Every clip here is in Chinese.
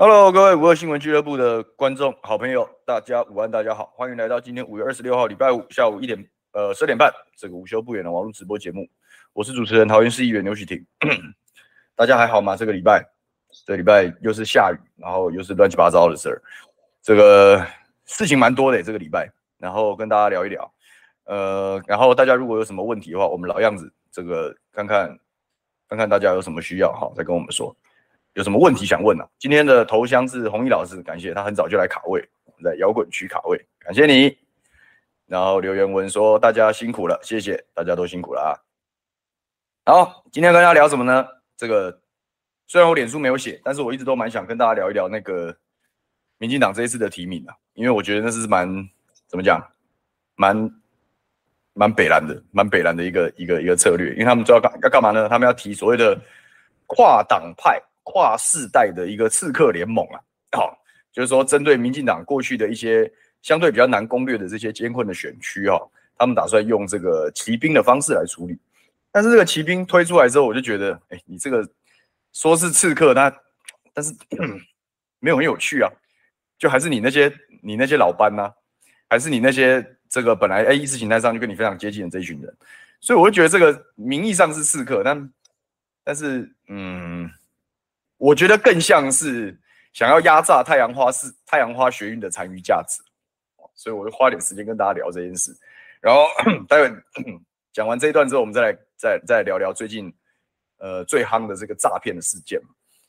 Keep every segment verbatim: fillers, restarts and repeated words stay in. Hello， 各位五二新闻俱乐部的观众、好朋友，大家午安，大家好，欢迎来到今天五月二十六号礼拜五下午一点，呃，十点半，这个无休不远的网络直播节目。我是主持人桃园市议员刘许庭。大家还好吗？这个礼拜，这个礼拜又是下雨，然后又是乱七八糟的事儿，这个事情蛮多的、欸、这个礼拜，然后跟大家聊一聊。呃，然后大家如果有什么问题的话，我们老样子，这个看看看看大家有什么需要哈，再跟我们说。有什么问题想问呢、啊？今天的头像是洪毅老师，感谢他很早就来卡位，我们在摇滚区卡位，感谢你。然后留言文说大家辛苦了，谢谢，大家都辛苦了啊。好，今天跟大家聊什么呢？这个虽然我脸书没有写，但是我一直都蛮想跟大家聊一聊那个民进党这一次的提名啊，因为我觉得那是蛮怎么讲，蛮蛮北蓝的，蛮北蓝的一个一个一个策略，因为他们就要干要干嘛呢？他们要提所谓的跨党派。跨世代的一个刺客联盟啊，好、哦，就是说针对民进党过去的一些相对比较难攻略的这些艰困的选区哈、哦，他们打算用这个骑兵的方式来处理。但是这个骑兵推出来之后，我就觉得，哎、欸，你这个说是刺客，那但是没有很有趣啊，就还是你那些你那些老班呐、啊，还是你那些这个本来哎意识形态上就跟你非常接近的这一群人，所以我就觉得这个名义上是刺客，但但是嗯。我觉得更像是想要压榨太阳花是太阳花学运的残余价值，所以我就花点时间跟大家聊这件事。然后待会讲完这一段之后，我们再来再再聊聊最近呃最夯的这个诈骗的事件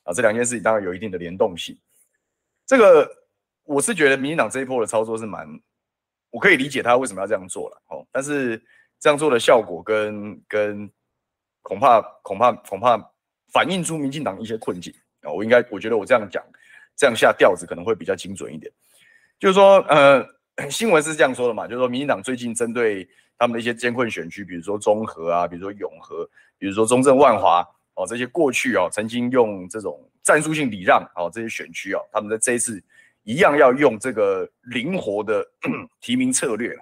啊，这两件事情当然有一定的联动性。这个我是觉得民进党这一波的操作是蛮，我可以理解他为什么要这样做了哦，但是这样做的效果跟跟恐怕恐怕恐怕。恐怕反映出民进党一些困境啊，我应该，我觉得我这样讲，这样下调子可能会比较精准一点。就是说，呃，新闻是这样说的嘛，就是说，民进党最近针对他们的一些艰困选区，比如说中和啊，比如说永和，比如说中正万华哦，这些过去哦曾经用这种战术性礼让哦这些选区哦，他们在这一次一样要用这个灵活的提名策略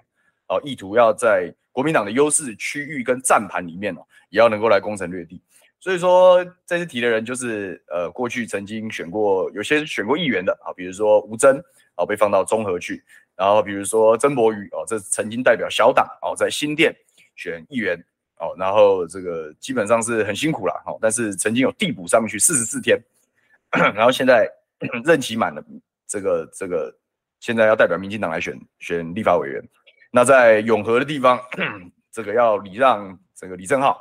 哦，意图要在国民党的优势区域跟战盘里面哦，也要能够来攻城略地。所以说这次提的人就是呃过去曾经选过有些选过议员的啊，比如说吴峥啊被放到中和去，然后比如说曾博宇哦，这曾经代表小党哦在新店选议员哦，然后这个基本上是很辛苦啦哦，但是曾经有递补上去四十四天，然后现在任期满了，这个这个现在要代表民进党来选选立法委员，那在永和的地方这个要礼让这个李正皓。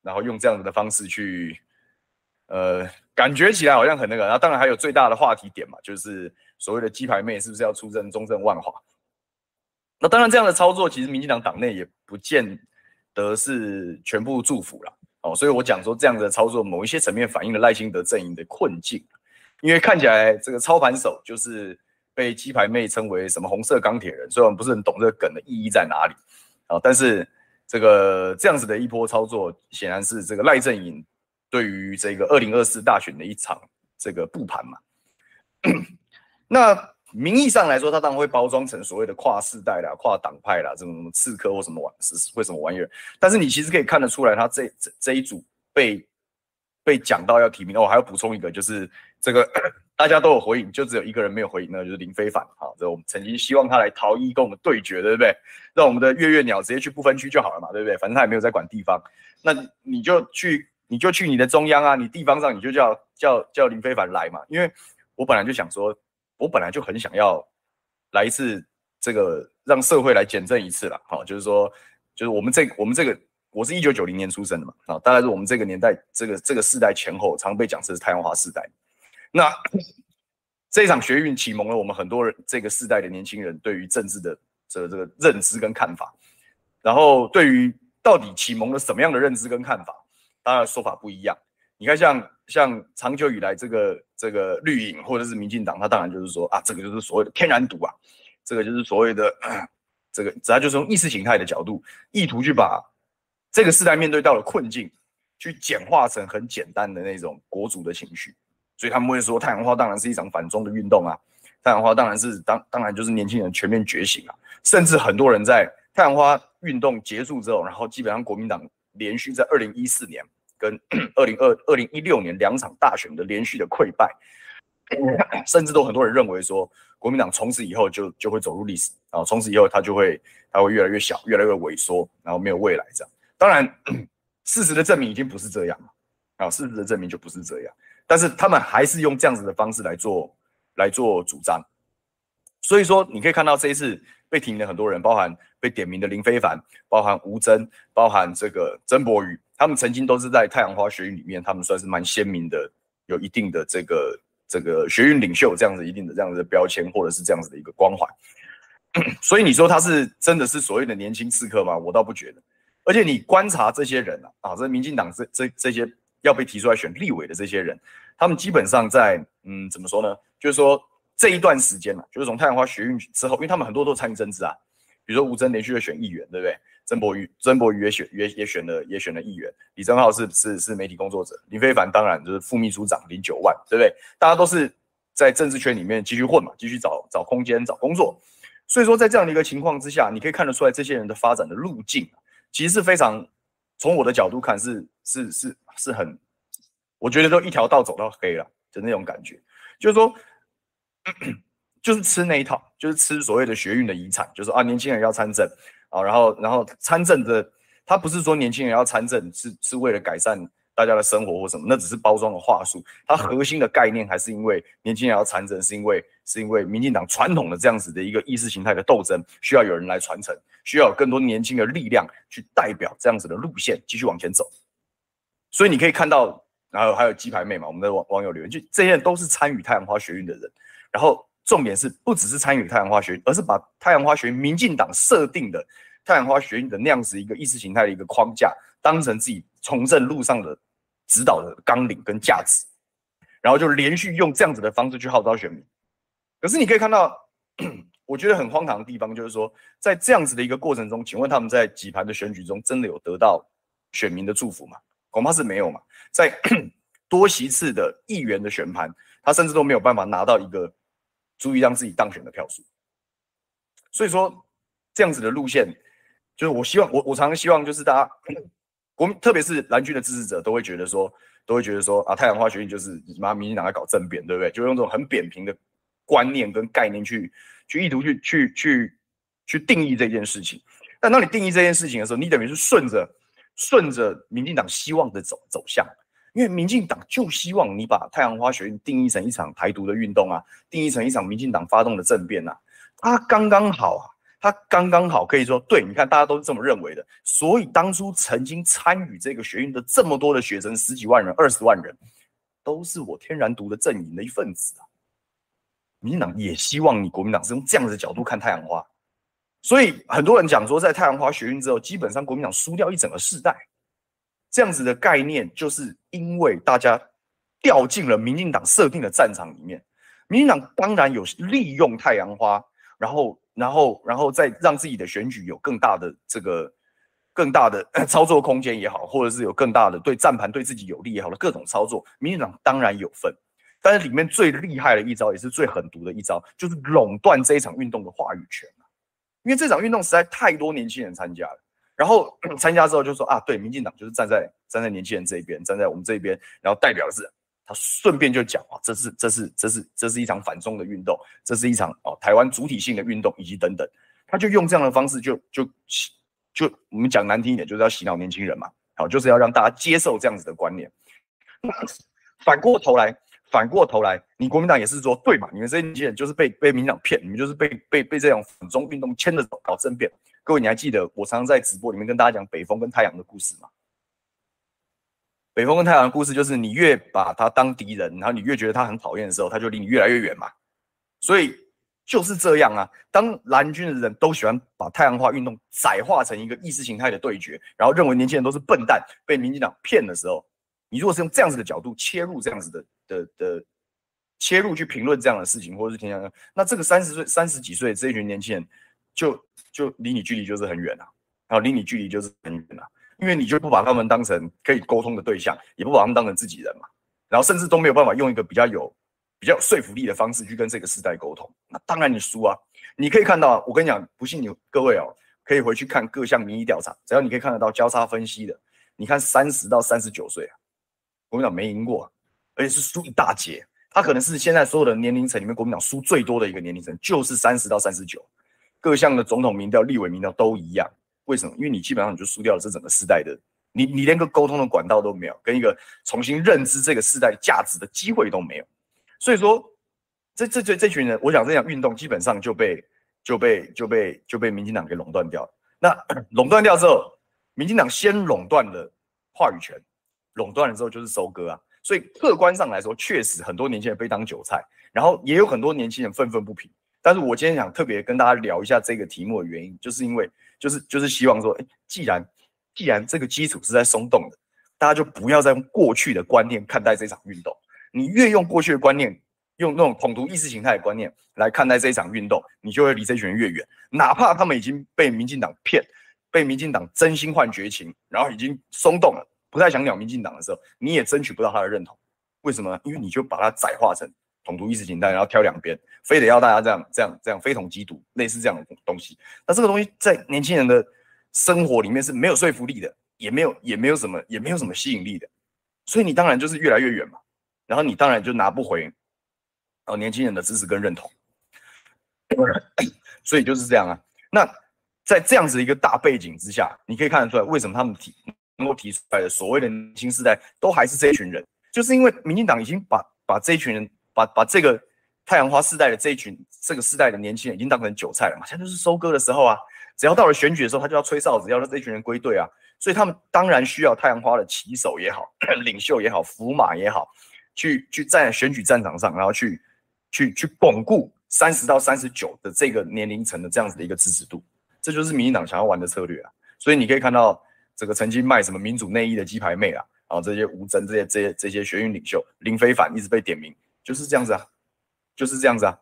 然后用这样子的方式去，呃，感觉起来好像很那个。然后当然还有最大的话题点嘛，就是所谓的鸡排妹是不是要出征中正万华？那当然这样的操作，其实民进党党内也不见得是全部祝福啦。哦，所以我讲说这样的操作，某一些层面反映了赖清德阵营的困境，因为看起来这个操盘手就是被鸡排妹称为什么红色钢铁人，虽然不是很懂这个梗的意义在哪里啊、哦，但是。这个这样子的一波操作，显然是这个赖阵营对于这个二零二四大选的一场这个布盘嘛。那名义上来说，他当然会包装成所谓的跨世代啦、跨党派啦，这种什么刺客或什么玩是为什么玩意儿？但是你其实可以看得出来，他这这这一组被被讲到要提名，我、哦、还要补充一个，就是这个大家都有回应，就只有一个人没有回应，那就是林非凡啊。这我们曾经希望他来逃逸跟我们对决，对不对？让我们的月月鸟直接去不分区就好了嘛，对不对？反正他也没有在管地方，那你就去，你就去你的中央啊，你地方上你就叫叫叫林非凡来嘛。因为我本来就想说，我本来就很想要来一次这个让社会来检证一次啦。好、哦，就是说，就是我们这我们这个。我是一九九零年出生的嘛，啊，大概是我们这个年代，这个这个世代前后，常被讲是太阳花世代。那这一场学运启蒙了我们很多人这个世代的年轻人对于政治的这个、这个认知跟看法，然后对于到底启蒙了什么样的认知跟看法，当然说法不一样。你看像，像像长久以来这个这个绿营或者是民进党，他当然就是说啊，这个就是所谓的天然毒啊，这个就是所谓的这个，他就是从意识形态的角度，意图去把。这个世代面对到了困境，去简化成很简单的那种国族的情绪，所以他们会说太阳花当然是一场反中的运动啊，太阳花当然是当当然就是年轻人全面觉醒啊，甚至很多人在太阳花运动结束之后，然后基本上国民党连续在二零一四年跟二零一六年两场大选的连续的溃败，甚至都很多人认为说，国民党从此以后就就会走入历史啊，从此以后他就会他会越来越小，越来越萎缩，然后没有未来这样。当然，事实的证明已经不是这样了啊，事实的证明就不是这样。但是他们还是用这样子的方式来做来做主张。所以说，你可以看到这一次被提名的很多人，包含被点名的林非凡，包含吴峥，包含这个曾博宇，他们曾经都是在太阳花学运里面，他们算是蛮鲜明的，有一定的这个。这个学运领袖这样子一定的这样子的标签，或者是这样子的一个光环，所以你说他是真的是所谓的年轻刺客吗？我倒不觉得。而且你观察这些人啊，啊，这民进党这这这些要被提出来选立委的这些人，他们基本上在嗯怎么说呢？就是说这一段时间嘛、啊，就是从太阳花学运之后，因为他们很多都参与政治啊，比如说吴峥连续的选议员，对不对？曾博瑜，曾博瑜也选也也选了也选了议员，李正皓是是是媒体工作者，林非凡当然就是副秘书长领九万，对不对？大家都是在政治圈里面继续混嘛，继续找找空间、找工作。所以说，在这样的一个情况之下，你可以看得出来这些人的发展的路径，其实是非常，从我的角度看是是是是很，我觉得都一条道走到黑了的那种感觉，就是说。就是吃那一套，就是吃所谓的学运的遗产，就是啊，年轻人要参政啊，然后然后参政的，他不是说年轻人要参政是是为了改善大家的生活或什么，那只是包装的话术，它核心的概念还是因为年轻人要参政，是因为是因为民进党传统的这样子的一个意识形态的斗争，需要有人来传承，需要有更多年轻的力量去代表这样子的路线继续往前走，所以你可以看到，然后还有鸡排妹嘛，我们的网网友留言，就这些人都是参与太阳花学运的人，然后。重点是，不只是参与太阳花学运，而是把太阳花学运、民进党设定的太阳花学运的那样子一个意识形态的一个框架，当成自己从政路上的指导的纲领跟价值，然后就连续用这样子的方式去号召选民。可是你可以看到，我觉得很荒唐的地方就是说，在这样子的一个过程中，请问他们在几盘的选举中，真的有得到选民的祝福吗？恐怕是没有嘛。在多席次的议员的选盘，他甚至都没有办法拿到一个。足以让自己当选的票数，所以说这样子的路线，就是我希望我我常常希望就是大家，国特别是蓝军的支持者都会觉得说，都会觉得说啊，太阳花学运就是妈民进党在搞政变，对不对？就用这种很扁平的观念跟概念去去意图去去去去定义这件事情。但当你定义这件事情的时候，你等于是顺着顺着民进党希望的走走向。因为民进党就希望你把太阳花学运定义成一场台独的运动啊，定义成一场民进党发动的政变啊，他刚刚好啊，他刚刚好可以说，对，你看大家都是这么认为的，所以当初曾经参与这个学运的这么多的学生，十几万人、二十万人，都是我天然独的阵营的一份子啊。民进党也希望你国民党是用这样的角度看太阳花，所以很多人讲说，在太阳花学运之后，基本上国民党输掉一整个世代。这样子的概念，就是因为大家掉进了民进党设定的战场里面。民进党当然有利用太阳花，然后，然后，然后再让自己的选举有更大的这个更大的操作空间也好，或者是有更大的对战盘对自己有利也好的各种操作，民进党当然有份。但是里面最厉害的一招，也是最狠毒的一招，就是垄断这一场运动的话语权，因为这场运动实在太多年轻人参加了。然后参加之后就说啊，对，民进党就是站在站在年轻人这一边，站在我们这一边，然后代表的是他，顺便就讲啊，这是这是这是这是一场反中的运动，这是一场哦台湾主体性的运动，以及等等，他就用这样的方式就就就我们讲难听一点，就是要洗脑年轻人嘛，好，就是要让大家接受这样子的观念。反过头来，反过头来，你国民党也是说，对嘛，你们这些年轻人就是被被民进党骗，你们就是被被被这种反中运动牵着走搞政变。各位，你还记得我常常在直播里面跟大家讲北风跟太阳的故事吗？北风跟太阳的故事就是，你越把他当敌人，然后你越觉得他很讨厌的时候，他就离你越来越远嘛。所以就是这样啊，当蓝军的人都喜欢把太阳花运动窄化成一个意识形态的对决，然后认为年轻人都是笨蛋，被民进党骗的时候，你如果是用这样子的角度切入这样子的的的切入去评论这样的事情，或者是怎样，那这个三十岁、三十几岁的这一群年轻人。就就离你距离就是很远啊，然后离你距离就是很远啊，因为你就不把他们当成可以沟通的对象，也不把他们当成自己人嘛，然后甚至都没有办法用一个比较有比较有说服力的方式去跟这个世代沟通，那当然你输啊。你可以看到，我跟你讲，不信你各位哦，可以回去看各项民意调查，只要你可以看得到交叉分析的，你看三十到三十九岁啊，国民党没赢过，而且是输一大截。他可能是现在所有的年龄层里面国民党输最多的一个年龄层，就是三十到三十九，各项的总统民调、立委民调都一样。为什么？因为你基本上你就输掉了这整个世代的，你你连个沟通的管道都没有，跟一个重新认知这个世代价值的机会都没有。所以说，这这这这群人，我想这场运动基本上就被就被就被就被民进党给垄断掉了。那垄断掉之后，民进党先垄断了话语权，垄断了之后就是收割啊。所以客观上来说，确实很多年轻人被当韭菜，然后也有很多年轻人愤愤不平。但是我今天想特别跟大家聊一下这个题目的原因，就是因为就是就是希望说，欸、既然既然这个基础是在松动的，大家就不要再用过去的观念看待这场运动。你越用过去的观念，用那种统独意识形态的观念来看待这场运动，你就会离这群人越远。哪怕他们已经被民进党骗，被民进党真心换绝情，然后已经松动了，不太想鸟民进党的时候，你也争取不到他的认同。为什么？因为你就把它窄化成统独意识形态，然后挑两边，非得要大家这样、这样、这样非统击独，类似这样的东西。那这个东西在年轻人的生活里面是没有说服力的，也没有、也没有什么、也没有什么吸引力的。所以你当然就是越来越远嘛，然后你当然就拿不回哦年轻人的支持跟认同。所以就是这样啊。那在这样子一个大背景之下，你可以看得出来为什么他们提。能够提出来的所谓的年轻世代，都还是这一群人，就是因为民进党已经把把这一群人，把把这个太阳花世代的这一群这个世代的年轻人已经当成韭菜了嘛，现在就是收割的时候啊，只要到了选举的时候，他就要吹哨子，要让这一群人归队啊，所以他们当然需要太阳花的旗手也好，领袖也好，福马也好，去去站在选举战场上，然后去去去巩固三十到三十九的这个年龄层的这样子的一个支持度，这就是民进党想要玩的策略啊，所以你可以看到。这个曾经卖什么民主内衣的鸡排妹啦、啊，然后这些吴征、这些、这些、这些学运领袖林非凡一直被点名，就是这样子啊，就是这样子啊，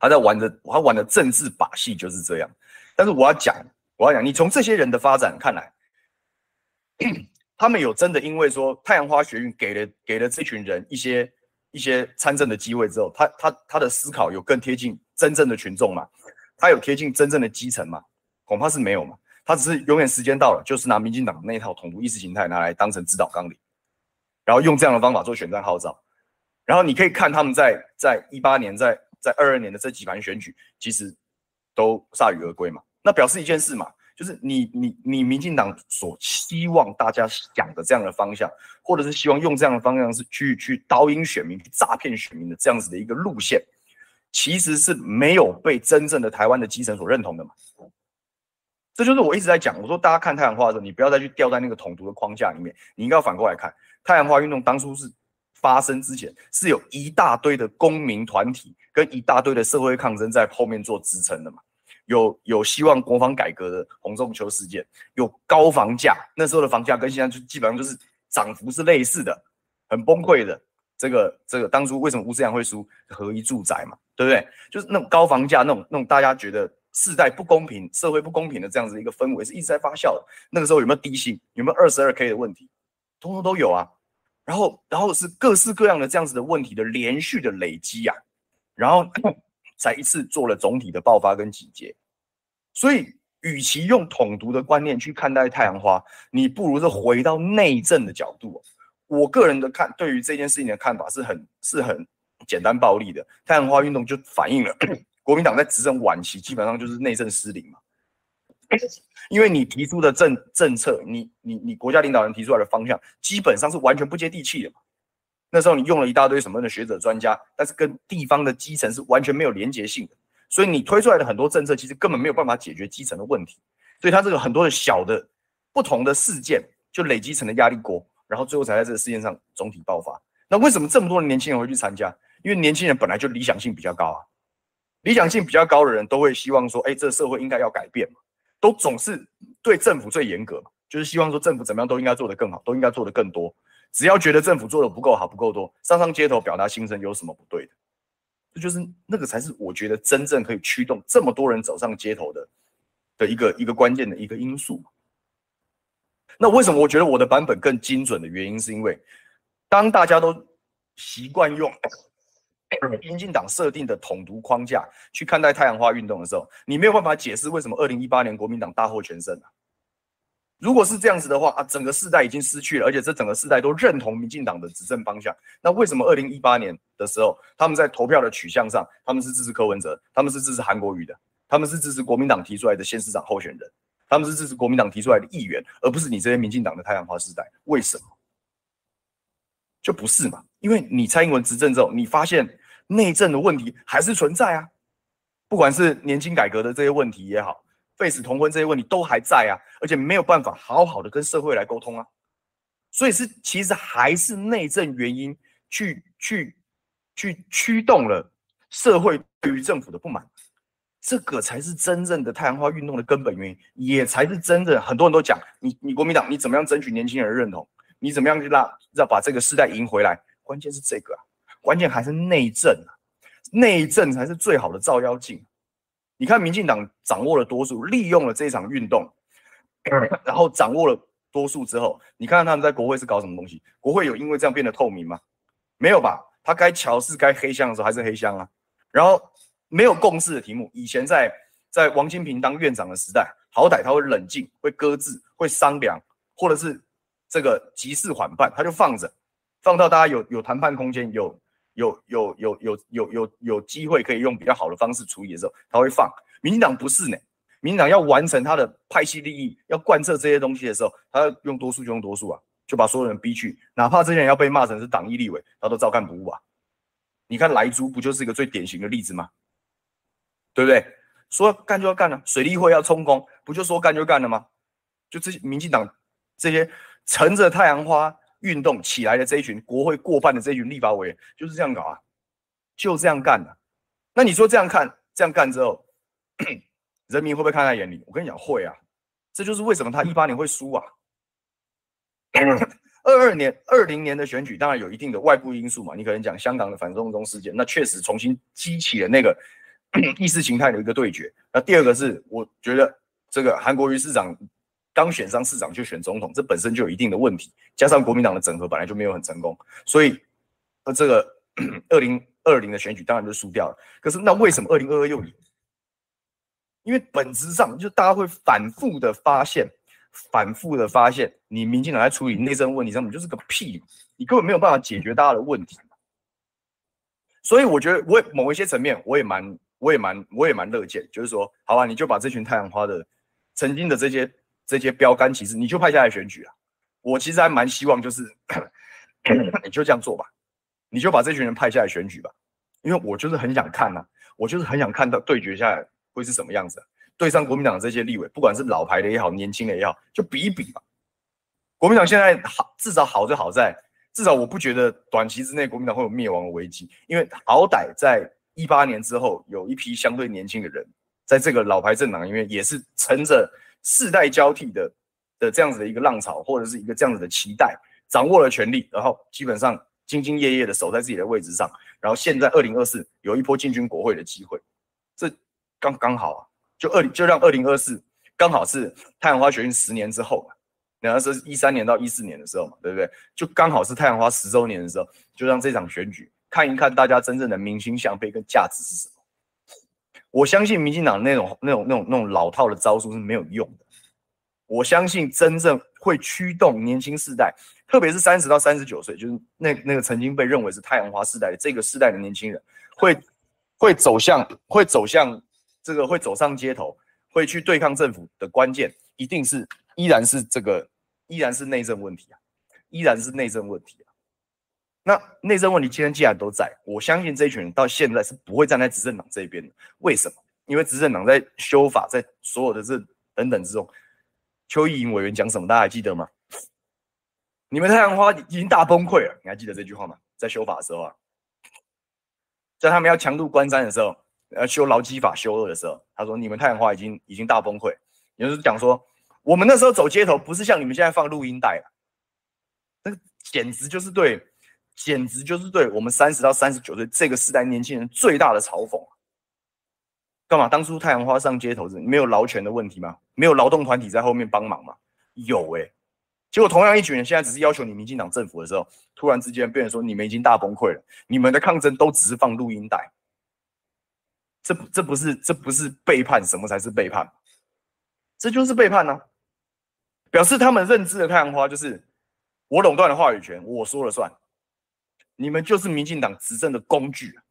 他在玩的，他玩的政治把戏就是这样。但是我要讲，我要讲，你从这些人的发展看来，他们有真的因为说太阳花学运给了给了这群人一些一些参政的机会之后，他他他的思考有更贴近真正的群众吗？他有贴近真正的基层吗？恐怕是没有嘛。他只是永远时间到了，就是拿民进党那一套统独意识形态拿来当成指导纲领，然后用这样的方法做选战号召。然后你可以看他们在在一八年、在在二二年的这几盘选举，其实都铩羽而归嘛。那表示一件事嘛，就是你你你民进党所希望大家想的这样的方向，或者是希望用这样的方向是去去导引选民、去诈骗选民的这样子的一个路线，其实是没有被真正的台湾的基层所认同的嘛。这就是我一直在讲，我说大家看太阳花的时候，你不要再去掉在那个统独的框架里面，你应该要反过来看，太阳花运动当初是发生之前，是有一大堆的公民团体跟一大堆的社会抗争在后面做支撑的嘛，有有希望国防改革的洪仲丘事件，有高房价，那时候的房价跟现在就基本上就是涨幅是类似的，很崩溃的。这个这个当初为什么吴思洋会输合一住宅嘛，对不对？就是那种高房价，那种那种大家觉得。世代不公平，社会不公平的这样子一个氛围是一直在发酵的。那个时候有没有低薪，有没有 二十二 K 的问题，通通都有啊。然后，然后是各式各样的这样子的问题的连续的累积啊，然后才一次做了总体的爆发跟集结。所以，与其用统独的观念去看待太阳花，你不如是回到内政的角度、哦。我个人的看，对于这件事情的看法是很是很简单暴力的。太阳花运动就反映了。国民党在执政晚期基本上就是内政失灵嘛，因为你提出的政政策，你你你国家领导人提出来的方向，基本上是完全不接地气的嘛。那时候你用了一大堆什么样的学者专家，但是跟地方的基层是完全没有连结性的，所以你推出来的很多政策其实根本没有办法解决基层的问题，所以它这个很多的小的不同的事件就累积成了压力锅，然后最后才在这个事件上总体爆发。那为什么这么多的年轻人会去参加？因为年轻人本来就理想性比较高啊。理想性比较高的人都会希望说，哎、欸，这社会应该要改变嘛，都总是对政府最严格嘛，就是希望说政府怎么样都应该做得更好，都应该做得更多。只要觉得政府做得不够好、不够多，上上街头表达心声有什么不对的？这就是那个才是我觉得真正可以驱动这么多人走上街头的的一个一个关键的一个因素嘛。那为什么我觉得我的版本更精准的原因，是因为当大家都习惯用。民进党设定的统独框架去看待太阳花运动的时候，你没有办法解释为什么二零一八年国民党大获全胜啊？如果是这样子的话啊，整个世代已经失去了，而且这整个世代都认同民进党的执政方向。那为什么二零一八年的时候，他们在投票的取向上，他们是支持柯文哲，他们是支持韩国瑜的，他们是支持国民党提出来的县市长候选人，他们是支持国民党提出来的议员，而不是你这些民进党的太阳花世代？为什么？就不是嘛？因为你蔡英文执政之后，你发现内政的问题还是存在啊，不管是年金改革的这些问题也好。Face 同婚这些问题都还在啊，而且没有办法好好的跟社会来沟通啊，所以是其实还是内政原因去去去驱动了社会对于政府的不满，这个才是真正的太阳花运动的根本原因，也才是真正很多人都讲你你国民党你怎么样争取年轻人的认同，你怎么样去让把这个世代赢回来，关键是这个啊，关键还是内政啊，内政才是最好的照妖镜。你看，民进党掌握了多数，利用了这场运动，然后掌握了多数之后，你看看他们在国会是搞什么东西？国会有因为这样变得透明吗？没有吧？他该乔是该黑箱的时候还是黑箱啊。然后没有共识的题目，以前在在王金平当院长的时代，好歹他会冷静、会搁置、会商量，或者是这个急事缓办，他就放着，放到大家有有谈判空间有。有有有有有有有机会可以用比较好的方式处理的时候，他会放。民进党不是呢，民进党要完成他的派系利益，要贯彻这些东西的时候，他要用多数就用多数啊，就把所有人逼去，哪怕这些人要被骂成是党意立委，他都照干不误啊。你看莱猪不就是一个最典型的例子吗？对不对？说干就要干了、啊，水利会要充公，不就说干就干了吗？就这些民进党这些乘着太阳花运动起来的这一群国会过半的这一群立法委员就是这样搞啊，就这样干的、啊。那你说这样看这样干之后，人民会不会看在眼里？我跟你讲会啊，这就是为什么他一八年会输啊。二二年、二零年的选举当然有一定的外部因素嘛，你可能讲香港的反送中事件，那确实重新激起了那个意识形态的一个对决。那第二个是，我觉得这个韩国瑜市长。刚选上市长就选总统，这本身就有一定的问题，加上国民党的整合本来就没有很成功，所以呃这个二零二零的选举当然就输掉了。可是那为什么二零二二又赢？因为本质上就大家会反复的发现，反复的发现，你民进党在处理内政问题上面就是个屁，你根本没有办法解决大家的问题。所以我觉得我某一些层面我也蛮我也蛮我也蛮乐见，就是说，好吧、啊，你就把这群太阳花的曾经的这些。这些标杆，其实你就派下来选举啊！我其实还蛮希望，就是你就这样做吧，你就把这群人派下来选举吧，因为我就是很想看啊，我就是很想看到对决下来会是什么样子、啊。对上国民党的这些立委，不管是老牌的也好，年轻的也好，就比一比吧。国民党现在好，至少好就好在，至少我不觉得短期之内国民党会有灭亡的危机，因为好歹在一八年之后，有一批相对年轻的人，在这个老牌政党里面也是撑着。世代交替的的这样子的一个浪潮，或者是一个这样子的期待，掌握了权力，然后基本上兢兢业业的守在自己的位置上，然后现在二零二四有一波进军国会的机会，这刚刚好啊，就二就让二零二四刚好是太阳花学运十年之后嘛，那是一三年到一四年的时候嘛，对不对？就刚好是太阳花十周年的时候，就让这场选举看一看大家真正的民心向背跟价值是什么。我相信民进党那种、那种、那种、那种老套的招数是没有用的。我相信真正会驱动年轻世代，特别是三十到三十九岁，就是那那个曾经被认为是太阳花世代的这个世代的年轻人，会会走向会走向这个会走上街头，会去对抗政府的关键，一定是依然是这个依然是内政问题啊，依然是内政问题啊。那内政问题今天既然都在，我相信这一群人到现在是不会站在执政党这边的。为什么？因为执政党在修法，在所有的这等等之中，邱意莹委员讲什么，大家还记得吗？你们太阳花已经大崩溃了，你还记得这句话吗？在修法的时候啊，在他们要强渡关山的时候，要修劳基法修二的时候，他说你们太阳花已经已经大崩溃，也就是讲说，我们那时候走街头不是像你们现在放录音带了，那简直就是对。简直就是对我们三十到三十九岁这个世代年轻人最大的嘲讽、啊。干嘛？当初太阳花上街头是没有劳权的问题吗？没有劳动团体在后面帮忙吗？有哎、欸。结果同样一群人现在只是要求你民进党政府的时候，突然之间变成说你们已经大崩溃了，你们的抗争都只是放录音带。这这不是这不是背叛，什么才是背叛？这就是背叛啊！表示他们认知的太阳花就是我垄断了话语权，我说了算，你们就是民进党执政的工具、啊。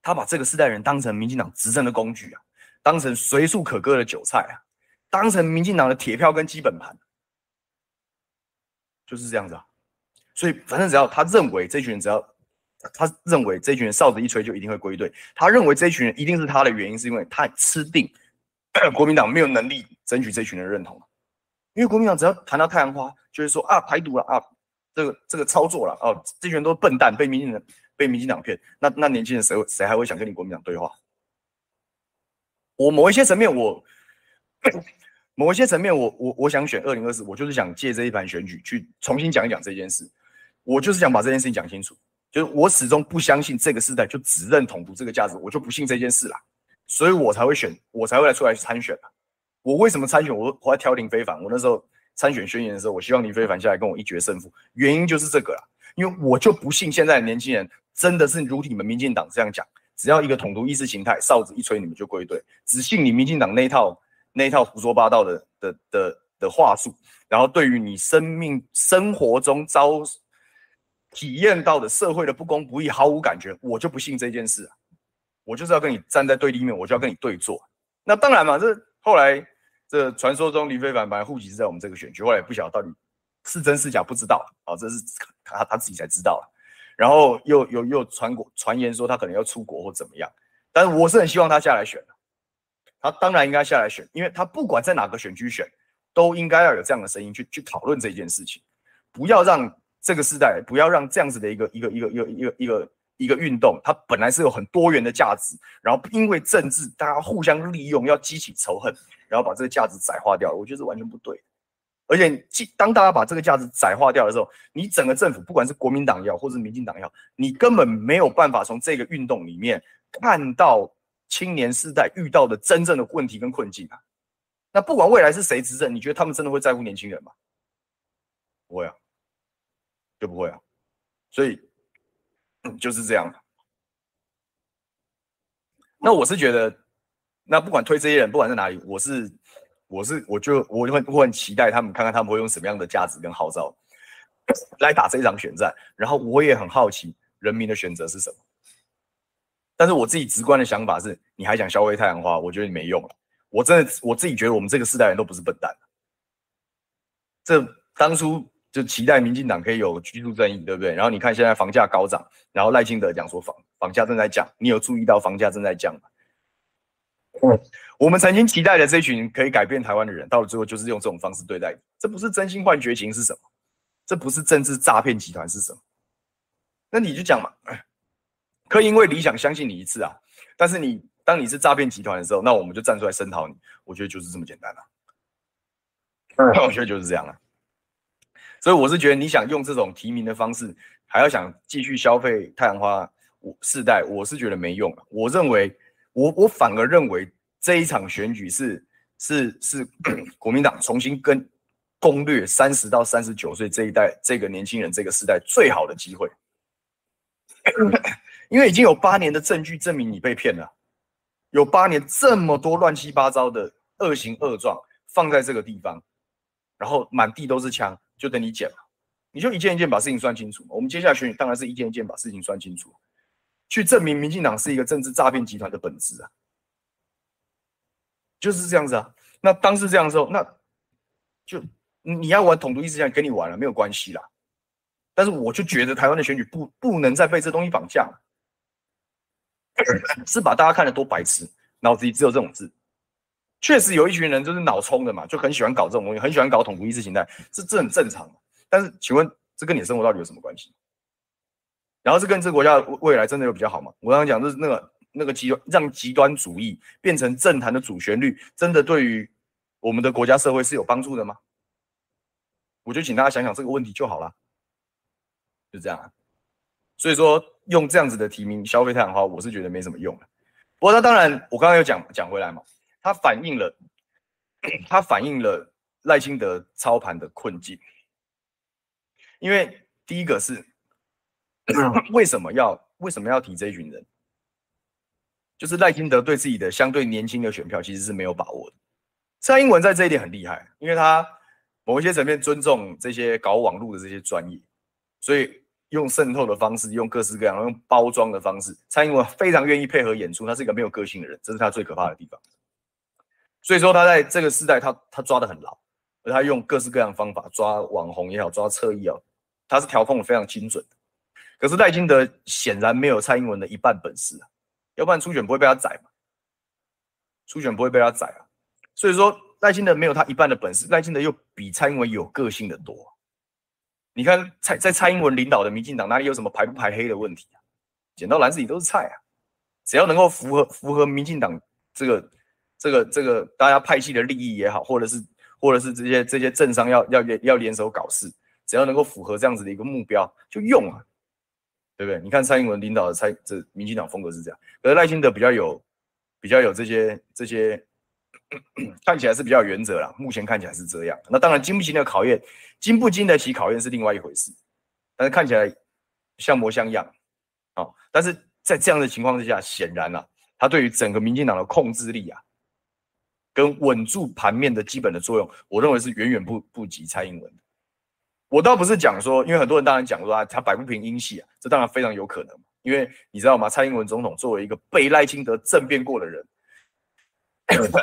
他把这个世代人当成民进党执政的工具啊，当成随处可割的韭菜啊，当成民进党的铁票跟基本盘，就是这样子啊。所以反正只要他认为这群人只要。 他认为这群人哨子一吹就一定会归队，他认为这群人一定是他的原因，是因为他吃定国民党没有能力争取这群人认同，因为国民党只要谈到太阳花，就会说啊台独了啊，这个这个操作了哦，这群人都是笨蛋，被民进党被民进党骗，那那年轻人谁谁还会想跟你国民党对话？我某一些层面我，我某一些层面我，我我我想选二零二四，我就是想借这一盘选举去重新讲一讲这件事，我就是想把这件事情讲清楚。 就是我始终不相信这个世代就只认统独这个价值，我就不信这件事啦，所以我才会选，我才会来出来参选啦。我为什么参选？我我在挑林非凡，我那时候参选宣言的时候，我希望林非凡下来跟我一决胜负，原因就是这个啦，因为我就不信现在的年轻人真的是如你们民进党这样讲，只要一个统独意识形态哨子一吹你们就归队，只信你民进党那一套那一套胡说八道的的的的话术，然后对于你生命生活中遭。 体验到的社会的不公不义毫无感觉，我就不信这件事啊！我就是要跟你站在对立面，我就要跟你对坐。那当然嘛，这后来这传说中林非凡本来户籍是在我们这个选区，后来不晓得到底是真是假，不知道啊，这是他他自己才知道了。然后又又又传过传言说他可能要出国或怎么样，但是我是很希望他下来选的，他当然应该下来选，因为他不管在哪个选区选，都应该要有这样的声音去去讨论这件事情，不要让。 这个时代不要让这样子的一个一个一个一个一个一个一个运动，它本来是有很多元的价值，然后因为政治大家互相利用，要激起仇恨，然后把这个价值窄化掉，我觉得是完全不对。而且，当大家把这个价值窄化掉的时候，你整个政府不管是国民党也好，或是民进党也好，你根本没有办法从这个运动里面看到青年世代遇到的真正的问题跟困境啊。那不管未来是谁执政，你觉得他们真的会在乎年轻人吗？不会啊。 就不会啊，所以、嗯、就是这样。那我是觉得，那不管推这些人，不管在哪里，我是我是我就我就会我很期待他们，看看他们会用什么样的价值跟号召来打这一场选战。然后我也很好奇人民的选择是什么。但是我自己直观的想法是，你还想消费太阳花，我觉得你没用了。我真的我自己觉得我们这个世代人都不是笨蛋。这当初。 就期待民进党可以有居住正义，对不对？然后你看现在房价高涨，然后赖清德讲说房房价正在降，你有注意到房价正在降吗？嗯、我们曾经期待的这群可以改变台湾的人，到了最后就是用这种方式对待你，这不是真心换绝情是什么？这不是政治诈骗集团是什么？那你就讲嘛，可以因为理想相信你一次啊，但是你当你是诈骗集团的时候，那我们就站出来声讨你，我觉得就是这么简单啊。嗯、我觉得就是这样啊。 所以我是觉得，你想用这种提名的方式，还要想继续消费太阳花世代，我是觉得没用了。我认为，我我反而认为这一场选举是是是国民党重新跟攻略三十到三十九岁这一代这个年轻人这个世代最好的机会，因为已经有八年的证据证明你被骗了，有八年这么多乱七八糟的恶行恶状放在这个地方，然后满地都是枪。 就等你讲，你就一件一件把事情算清楚。我们接下来选举当然是一件一件把事情算清楚，去证明民进党是一个政治诈骗集团的本质啊，就是这样子啊。那当时这样的时候，那就你要玩统独意识形态，跟你玩了没有关系啦。但是我就觉得台湾的选举不不能再被这东西绑架了，是把大家看得多白痴，脑子里只有这种字。 确实有一群人就是脑冲的嘛，就很喜欢搞这种东西，很喜欢搞统独意识形态，这这很正常。但是，请问这跟你的生活到底有什么关系？然后这跟这个国家的未来真的有比较好吗？我刚刚讲就是那个那个极端，让极端主义变成政坛的主旋律，真的对于我们的国家社会是有帮助的吗？我就请大家想想这个问题就好了，就这样啊。所以说，用这样子的提名消费太阳花，我是觉得没什么用的。不过，那当然，我刚刚有讲讲回来嘛。 它反映了，它反映了赖清德操盘的困境。因为第一个是，为什么要为什么要提这群人？就是赖清德对自己的相对年轻的选票其实是没有把握的，蔡英文在这一点很厉害，因为他某一些层面尊重这些搞网络的这些专业，所以用渗透的方式，用各式各样、用包装的方式，蔡英文非常愿意配合演出。他是一个没有个性的人，这是他最可怕的地方。所以说他在这个时代他，他他抓得很牢，而他用各式各样的方法抓网红也好，抓侧翼也好，他是调控的非常精准的。可是赖清德显然没有蔡英文的一半本事啊，要不然初选不会被他宰嘛，初选不会被他宰啊。所以说赖清德没有他一半的本事，赖清德又比蔡英文有个性的多啊。你看蔡在蔡英文领导的民进党哪里有什么排不排黑的问题啊？捡到篮子里都是菜啊，只要能够符合符合民进党这个。这个这个大家派系的利益也好，或者是或者是这些这些政商要要要联手搞事，只要能够符合这样子的一个目标，就用啊，对不对？你看蔡英文领导的蔡这民进党风格是这样，可是赖清德比较有比较有这些这些咳咳，看起来是比较有原则啦。目前看起来是这样。那当然经不经得考验，经不经得起考验是另外一回事。但是看起来像模像样，哦，但是在这样的情况之下，显然啊，他对于整个民进党的控制力啊。跟稳住盘面的基本的作用，我认为是远远不不及蔡英文的。我倒不是讲说，因为很多人当然讲说啊，他摆不平英系啊，这当然非常有可能。因为你知道吗？蔡英文总统作为一个被赖清德政变过的人，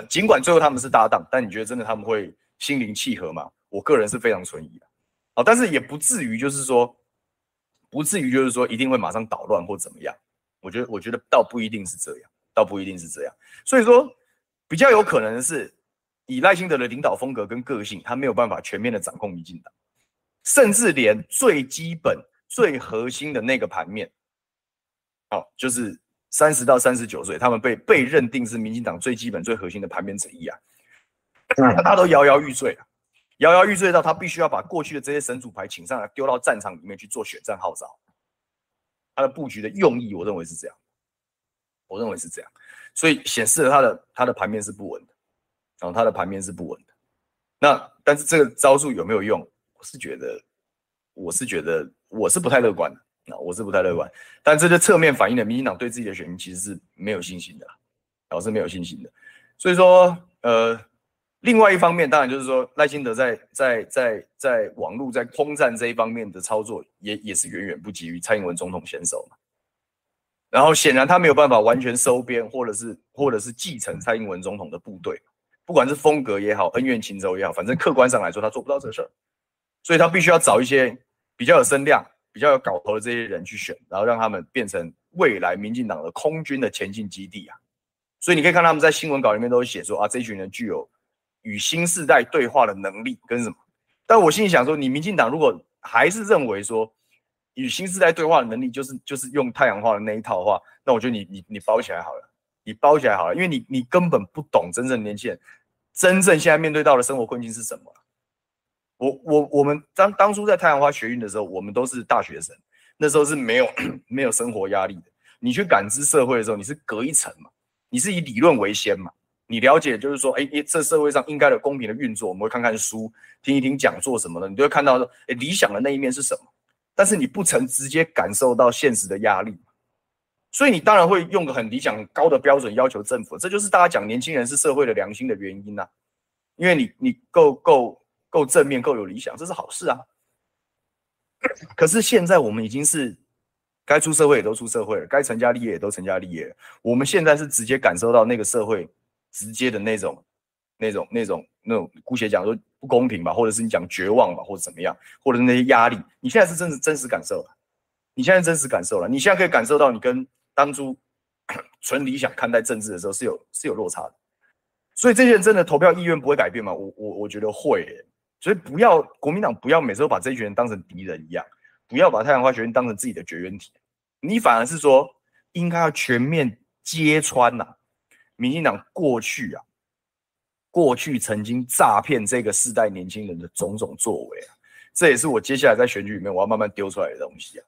尽管最后他们是搭档，但你觉得真的他们会心灵契合吗？我个人是非常存疑的。啊，但是也不至于就是说，不至于就是说一定会马上捣乱或怎么样。我觉得，我觉得倒不一定是这样，倒不一定是这样。所以说。比较有可能的是，以赖清德的领导风格跟个性，他没有办法全面的掌控民进党，甚至连最基本、最核心的那个盘面，哦，就是三十到三十九岁，他们被被认定是民进党最基本、最核心的盘面之一啊，他都摇摇欲坠了，摇摇欲坠到他必须要把过去的这些神主牌请上来，丢到战场里面去做选战号召。他的布局的用意，我认为是这样，我认为是这样。所以显示了他的他的盘面是不稳的，然后他的盘面是不稳的。那但是这个招数有没有用？我是觉得，我是觉得我是不太乐观的。那我是不太乐观，但这个侧面反映了民进党对自己的选民其实是没有信心的，然后是没有信心的。所以说，呃，另外一方面，当然就是说赖清德在在在在网络在空战这一方面的操作也，也也是远远不及于蔡英文总统选手嘛。然后显然他没有办法完全收编，或者是或者是继承蔡英文总统的部队，不管是风格也好，恩怨情仇也好，反正客观上来说他做不到这事儿，所以他必须要找一些比较有声量、比较有搞头的这些人去选，然后让他们变成未来民进党的空军的前进基地啊。所以你可以看他们在新闻稿里面都写说啊，这群人具有与新世代对话的能力跟什么？但我心里想说，你民进党如果还是认为说。与新世代对话的能力，就是就是用太阳化的那一套的话，那我觉得你你你包起来好了，你包起来好了，因为你你根本不懂真正年轻人真正现在面对到的生活困境是什么。我我我们当当初在太阳花学运的时候，我们都是大学生，那时候是没有没有生活压力的。你去感知社会的时候，你是隔一层嘛，你是以理论为先嘛，你了解就是说，哎、欸，这社会上应该有公平的运作，我们会看看书，听一听讲座什么的，你都会看到说，哎、欸，理想的那一面是什么。但是你不曾直接感受到现实的压力，所以你当然会用个很理想、很高的标准要求政府。这就是大家讲年轻人是社会的良心的原因啊，因为你你够够够正面、够有理想，这是好事啊。可是现在我们已经是该出社会也都出社会了，该成家立业也都成家立业了。我们现在是直接感受到那个社会直接的那种、那种、那种、那种，姑且讲说。不公平吧，或者是你讲绝望吧，或者怎么样，或者那些压力，你现在是真实真实感受了，你现在真实感受了，你现在可以感受到你跟当初纯理想看待政治的时候是有是有落差的，所以这些人真的投票意愿不会改变吗？我我我觉得会、欸，所以不要国民党不要每次都把这群人当成敌人一样，不要把太阳花学运当成自己的绝缘体，你反而是说应该要全面揭穿呐、啊，民进党过去啊。过去曾经诈骗这个世代年轻人的种种作为啊，这也是我接下来在选举里面我要慢慢丢出来的东西啊。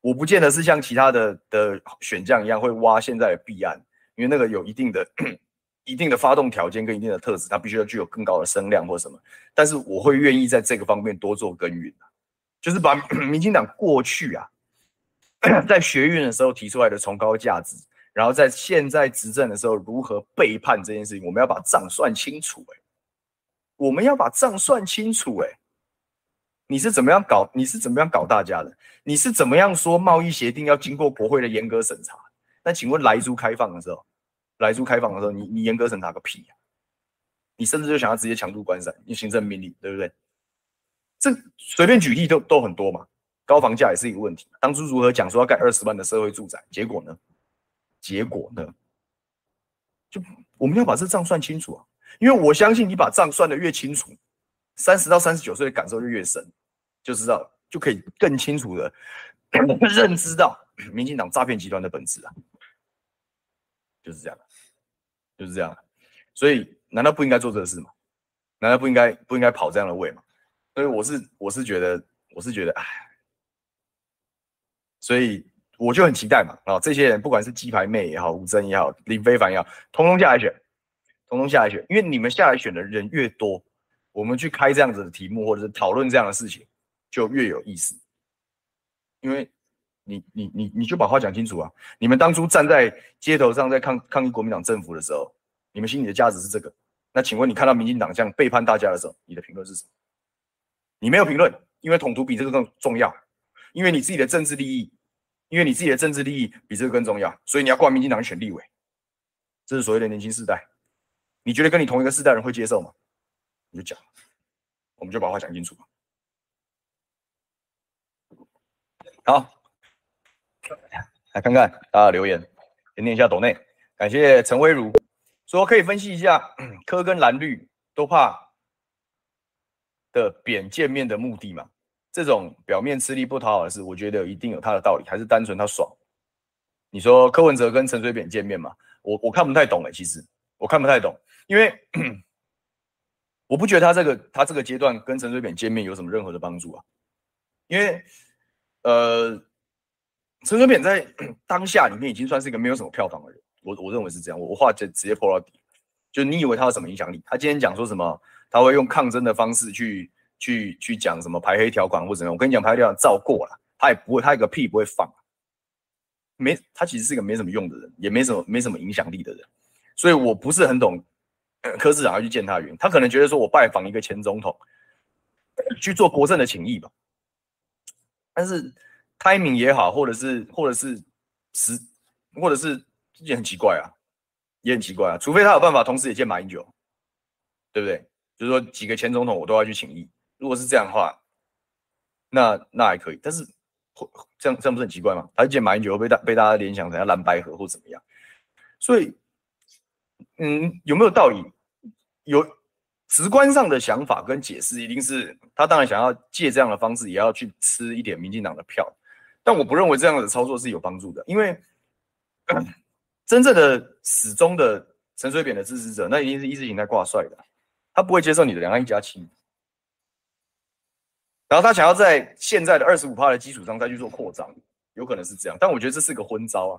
我不见得是像其他的的选将一样会挖现在的弊案，因为那个有一定的一定的发动条件跟一定的特质，它必须要具有更高的声量或什么。但是我会愿意在这个方面多做耕耘啊，就是把民进党过去啊在学运的时候提出来的崇高价值。然后在现在执政的时候如何背叛这件事情，我们要把账算清楚、欸、我们要把账算清楚、欸。哎，你是怎么样搞？你是怎么样搞大家的？你是怎么样说贸易协定要经过国会的严格审查？那请问莱猪开放的时候，莱猪开放的时候，你你严格审查个屁啊！你甚至就想要直接强渡关山，你行政命令，对不对？这随便举例都都很多嘛。高房价也是一个问题。当初如何讲说要盖二十万的社会住宅，结果呢？结果呢？就我们要把这账算清楚啊！因为我相信你把账算得越清楚，三十到三十九岁的感受就越深，就知道就可以更清楚的认知到民进党诈骗集团的本质啊！就是这样，就是这样。所以难道不应该做这个事吗？难道不应该不应该跑这样的位吗？所以我是我是觉得我是觉得哎。所以我就很期待嘛，啊、哦，这些人不管是鸡排妹也好，吴峥也好，林非凡也好，通通下来选，通通下来选，因为你们下来选的人越多，我们去开这样子的题目或者是讨论这样的事情就越有意思，因为你你你你就把话讲清楚啊！你们当初站在街头上在抗抗议国民党政府的时候，你们心里的价值是这个，那请问你看到民进党这样背叛大家的时候，你的评论是什么？你没有评论，因为统独比这个更重要。因为你自己的政治利益，因为你自己的政治利益比这个更重要，所以你要挂民进党选立委，这是所谓的年轻世代。你觉得跟你同一个世代人会接受吗？你就讲，我们就把话讲清楚。好，来看看大家留言，先念一下斗内，感谢陈威如说可以分析一下柯跟蓝绿都怕的扁见面的目的嘛？这种表面吃力不讨好的事，我觉得一定有他的道理，还是单纯他爽。你说柯文哲跟陈水扁见面嘛？我我看不太懂哎、欸，其实我看不太懂，因为我不觉得他这个他这个阶段跟陈水扁见面有什么任何的帮助啊。因为呃，陈水扁在当下里面已经算是一个没有什么票房的人，我我认为是这样，我我话直直接泼到底。就你以为他有什么影响力？他今天讲说什么？他会用抗争的方式去。去去讲什么排黑条款或者什么，我跟你讲排黑条款照过了，他也不会，他一个屁不会放，没，他其实是一个没什么用的人，也没什么没什么影响力的人，所以我不是很懂柯市长要去见他的原因，他可能觉得说我拜访一个前总统去做国政的情谊吧，但是 timing 也好，或者是或者是时，或者是也很奇怪啊，也很奇怪啊，除非他有办法同时也见马英九，对不对？就是说几个前总统我都要去请益。如果是这样的话，那那还可以，但是这样这样不是很奇怪吗？他见马英九被大被大家联想成要蓝白合或怎么样，所以，嗯，有没有道理？有直观上的想法跟解释，一定是他当然想要借这样的方式，也要去吃一点民进党的票，但我不认为这样的操作是有帮助的，因为、嗯、真正的始终的陈水扁的支持者，那一定是意识形态挂帅的，他不会接受你的两岸一家亲。然后他想要在现在的 百分之二十五 的基础上再去做扩张，有可能是这样，但我觉得这是个昏招啊，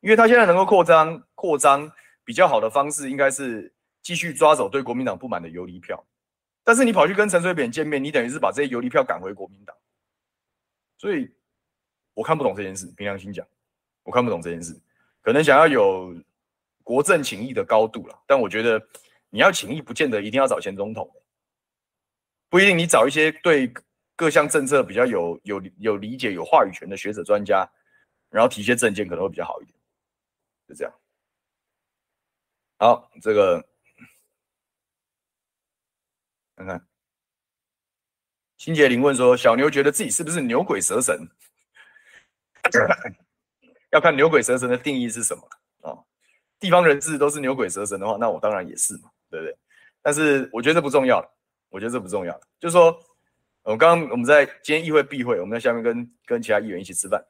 因为他现在能够扩张，扩张比较好的方式应该是继续抓走对国民党不满的游离票，但是你跑去跟陈水扁见面，你等于是把这些游离票赶回国民党，所以我看不懂这件事，凭良心讲，我看不懂这件事，可能想要有国政情谊的高度啦，但我觉得你要情谊不见得一定要找前总统。不一定，你找一些对各项政策比较有有有理解、有话语权的学者专家，然后提一些政见可能会比较好一点，就这样。好，这个看看，辛杰林问说：小牛觉得自己是不是牛鬼蛇神？要看牛鬼蛇神的定义是什么啊、哦？地方人士都是牛鬼蛇神的话，那我当然也是嘛，对不对？但是我觉得不重要了。我觉得这不重要，就是说，我刚刚我们在今天议会闭会，我们在下面跟跟其他议员一起吃饭，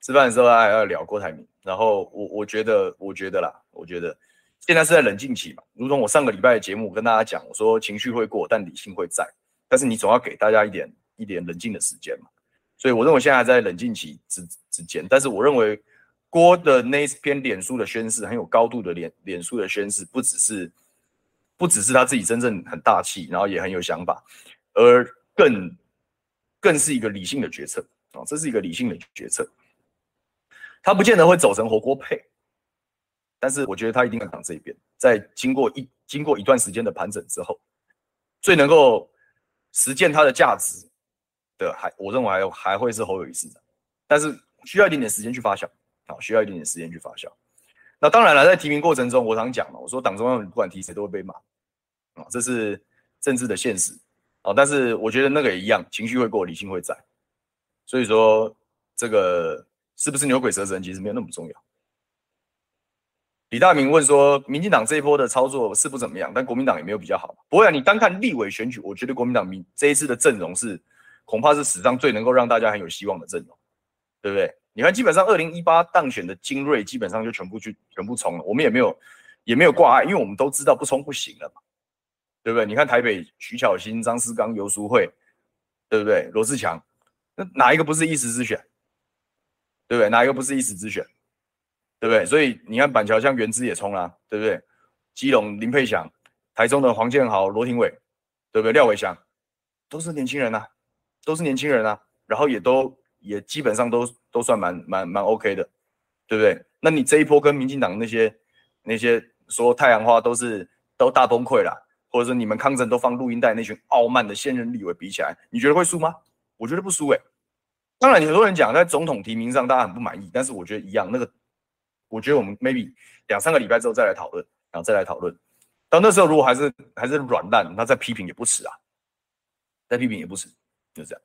吃饭的时候还要聊郭台铭，然后我我觉得我觉得啦，我觉得现在是在冷静期嘛，如同我上个礼拜的节目我跟大家讲，我说情绪会过，但理性会在，但是你总要给大家一点一点冷静的时间嘛，所以我认为现在还在冷静期之之间，但是我认为郭的那篇脸书的宣示很有高度的脸脸书的宣示，不只是。不只是他自己真正很大气，然后也很有想法，而更更是一个理性的决策啊，这是一个理性的决策。他不见得会走成火锅配，但是我觉得他一定要挡这一边。在经过一经过一段时间的盘整之后，最能够实践它的价值的，还我认为还有还会是侯友宜市长，但是需要一点点时间去发酵，好，需要一点点时间去发酵。那当然了，在提名过程中，我常讲嘛，我说党中央不管提谁都会被骂，啊，这是政治的现实，啊，但是我觉得那个也一样，情绪会过，理性会在，所以说这个是不是牛鬼蛇神其实没有那么重要。李大明问说，民进党这一波的操作是不怎么样，但国民党也没有比较好。不会啊，你单看立委选举，我觉得国民党这一次的阵容是恐怕是史上最能够让大家很有希望的阵容，对不对？你看，基本上二零一八当选的精锐基本上就全部去全部冲了，我们也没有也没有挂碍，因为我们都知道不冲不行了嘛，对不对？你看台北徐巧芯、张思刚、游淑慧，对不对？罗志强，那哪一个不是一时之选？对不对？哪一个不是一时之选？对不对？所以你看板桥像原之也冲啦、啊，对不对？基隆林佩祥、台中的黄建豪、罗廷伟，对不对？廖伟翔，都是年轻人啊，都是年轻人啊，然后也都也基本上都都算蛮蛮蛮 OK 的，对不对？那你这一波跟民进党那些那些说太阳花都是都大崩溃啦，或者是你们康城都放录音带那群傲慢的现任立委比起来，你觉得会输吗？我觉得不输哎、欸。当然，很多人讲在总统提名上大家很不满意，但是我觉得一样那个。我觉得我们 maybe 两三个礼拜之后再来讨论，然后再来讨论。到那时候如果还是还是软烂，那再批评也不迟啊，再批评也不迟，就这样。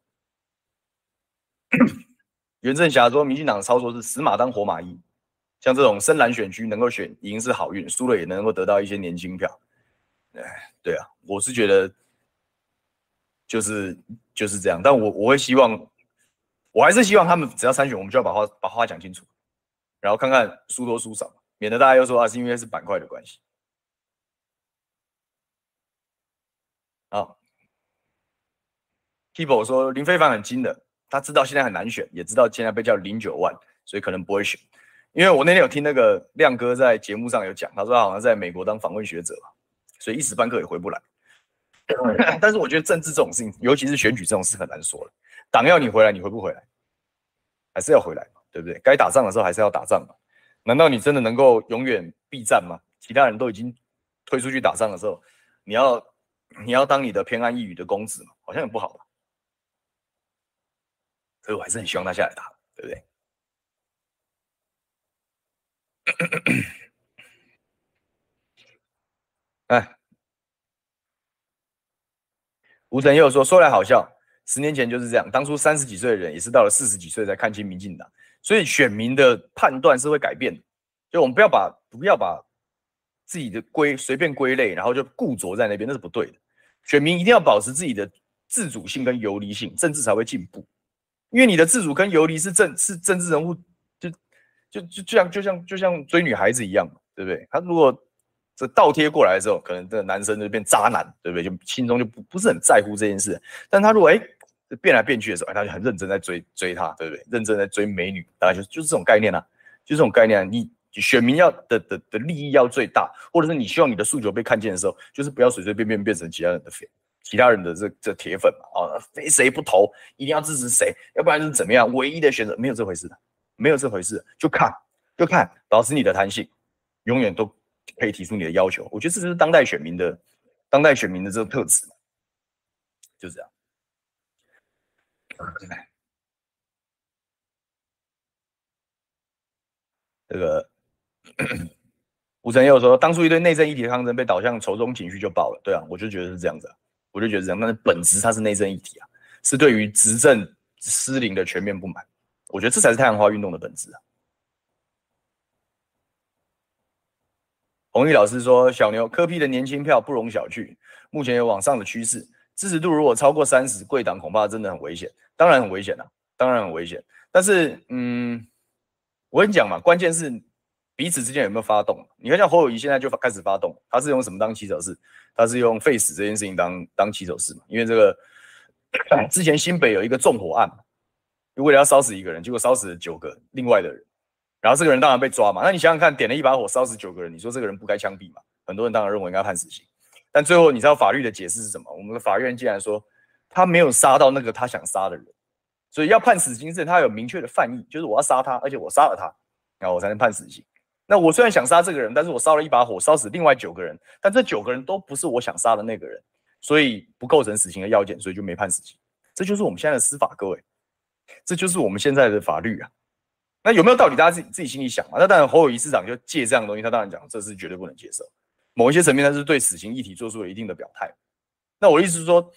袁振霞说，民进党的操作是死马当活马医，像这种深蓝选区能够选赢是好运，输了也能够得到一些年轻票。哎，对啊，我是觉得就是就是这样，但我我会希望，我还是希望他们只要参选，我们就要把话把话讲清楚。然后看看输多输少，免得大家又说啊是因为是板块的关系。好 ，People 说林非凡很精的，他知道现在很难选，也知道现在被叫零九万，所以可能不会选。因为我那天有听那个亮哥在节目上有讲，他说他好像在美国当访问学者嘛，所以一时半刻也回不来。但是我觉得政治这种事情，尤其是选举这种事很难说了。党要你回来，你回不回来？还是要回来嘛。对不对？该打仗的时候还是要打仗嘛？难道你真的能够永远避战吗？其他人都已经推出去打仗的时候，你要你要当你的偏安一隅的公子嘛？好像很不好吧？所以我还是很希望他下来打，对不对？哎，吴承佑说，说来好笑，十年前就是这样，当初三十几岁的人也是到了四十几岁才看清民进党。所以选民的判断是会改变的，就我们不要把不要把自己的归随便归类，然后就固着在那边，那是不对的。选民一定要保持自己的自主性跟游离性，政治才会进步。因为你的自主跟游离是政是政治人物就就就就像就像就像追女孩子一样嘛，对不对？他如果这倒贴过来的时候，可能这个男生就变渣男，对不对？就心中就不不是很在乎这件事。但他如果哎。欸变来变去的时候，他就很认真在追追他，对不对？认真在追美女，大概就是就是这种概念啊，就是这种概念、啊。你选民要的的的利益要最大，或者是你希望你的诉求被看见的时候，就是不要随随便便变成其他人的粉，其他人的这这铁粉嘛啊，非谁不投，一定要支持谁，要不然就是怎么样？唯一的选择没有这回事的，没有这回事，就看就看，保持你的弹性，永远都可以提出你的要求。我觉得这就是当代选民的当代选民的这个特质，就这样。这个吴承佑说，当初一堆内政议题的抗争被导向仇中情绪就爆了，对啊，我就觉得是这样子、啊，我就觉得是这样，但是本质它是内政议题啊，是对于执政失灵的全面不满，我觉得这才是太阳花运动的本质啊。洪毅老师说，小牛柯 P 的年轻票不容小觑，目前有往上的趋势。支持度如果超过三十，贵党恐怕真的很危险，当然很危险啊，当然很危险。但是，嗯，我跟你讲嘛，关键是彼此之间有没有发动。你看，像侯友宜现在就开始发动，他是用什么当起手式？他是用废死这件事情当当起手式嘛？因为这个之前新北有一个纵火案，为了要烧死一个人，结果烧死了九个另外的人，然后这个人当然被抓嘛。那你想想看，点了一把火烧死九个人，你说这个人不该枪毙嘛？很多人当然认为应该判死刑。但最后，你知道法律的解释是什么？我们的法院竟然说他没有杀到那个他想杀的人，所以要判死刑是他有明确的犯意，就是我要杀他，而且我杀了他，然后我才能判死刑。那我虽然想杀这个人，但是我烧了一把火，烧死另外九个人，但这九个人都不是我想杀的那个人，所以不构成死刑的要件，所以就没判死刑。这就是我们现在的司法，各位，这就是我们现在的法律啊。那有没有道理？大家自己自己心里想嘛。那当然，侯友宜市长就借这样的东西，他当然讲这是绝对不能接受。某一些层面，他是对死刑议题做出了一定的表态。那我的意思是说，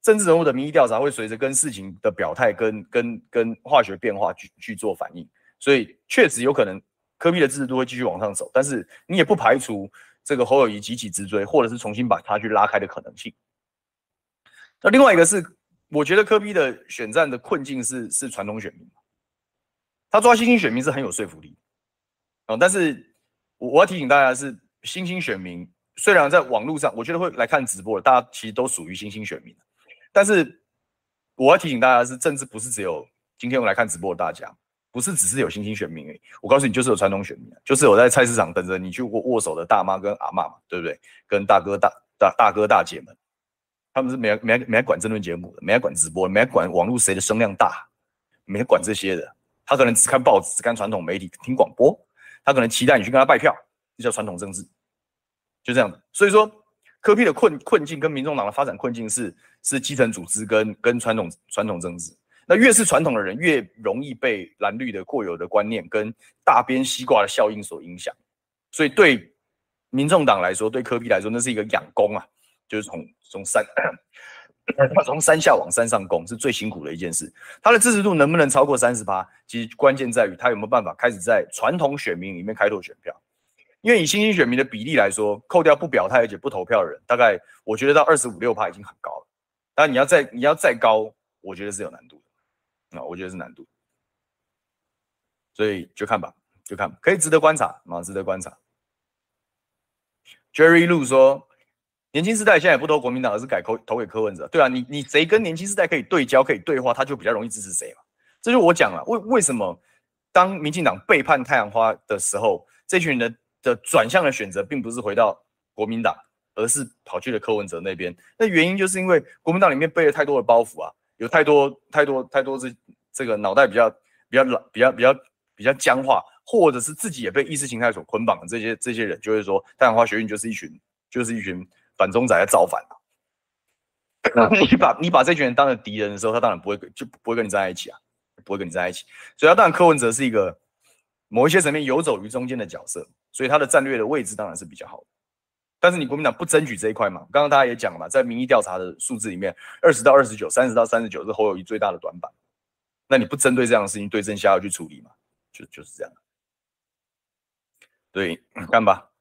政治人物的民意调查会随着跟事情的表态跟跟跟化学变化去去做反应，所以确实有可能柯 P 的支持度会继续往上走，但是你也不排除这个侯友宜急起直追，或者是重新把他去拉开的可能性。那另外一个是，我觉得柯 P 的选战的困境是是传统选民。他抓新兴选民是很有说服力，哦，但是我我要提醒大家的是，新兴选民虽然在网络上，我觉得会来看直播的，大家其实都属于新兴选民，但是我要提醒大家的是，政治不是只有今天我们来看直播的大家，不是只是有新兴选民而已。我告诉你，就是有传统选民，就是有在菜市场等着你去握握手的大妈跟阿嬷嘛，对不对？跟大哥大大大哥大姐们，他们是没没没来管政论节目的，没来管直播，没来管网络谁的声量大，没来管这些的。他可能只看报纸，只看传统媒体，听广播。他可能期待你去跟他拜票，这叫传统政治，就这样的。所以说，柯 P 的困困境跟民众党的发展困境是是基层组织跟跟传统传统政治。那越是传统的人，越容易被蓝绿的过有的观念跟大边西瓜的效应所影响。所以对民众党来说，对柯 P 来说，那是一个养功啊，就是从从山。从山下往山上攻是最辛苦的一件事。他的支持度能不能超过 百分之三十， 其实关键在于他有没有办法开始在传统选民里面开拓选票。因为以新兴选民的比例来说，扣掉不表态而且不投票的人，大概我觉得到 百分之二十五点六 已经很高了。但你要再你要再高，我觉得是有难度的。我觉得是难度。所以就看吧，就看吧，可以值得观察，值得观察。Jerry Lu 说，年轻世代现在也不投国民党，而是改投给柯文哲。对啊，你你谁跟年轻世代可以对焦、可以对话，他就比较容易支持谁嘛。这就是我讲了，为为什么当民进党背叛太阳花的时候，这群人的转向的选择并不是回到国民党，而是跑去了柯文哲那边。那原因就是因为国民党里面背了太多的包袱啊，有太多太多太多这这个脑袋比较比较比较比较比较僵化，或者是自己也被意识形态所捆绑的这些这些人，就会说太阳花学运就是一群就是一群。反中仔在造反啊！你把你把这群人当成敌人的时候，他当然不会就不会跟你站在一起啊，不会跟你站在一起。所以，他当然柯文哲是一个某一些层面游走于中间的角色，所以他的战略的位置当然是比较好的。但是你国民党不争取这一块嘛？刚刚大家也讲了嘛，在民意调查的数字里面， 二十到二十九 三十到三十九是侯友宜最大的短板。那你不针对这样的事情，对症下药去处理嘛？就就是这样。对，看吧。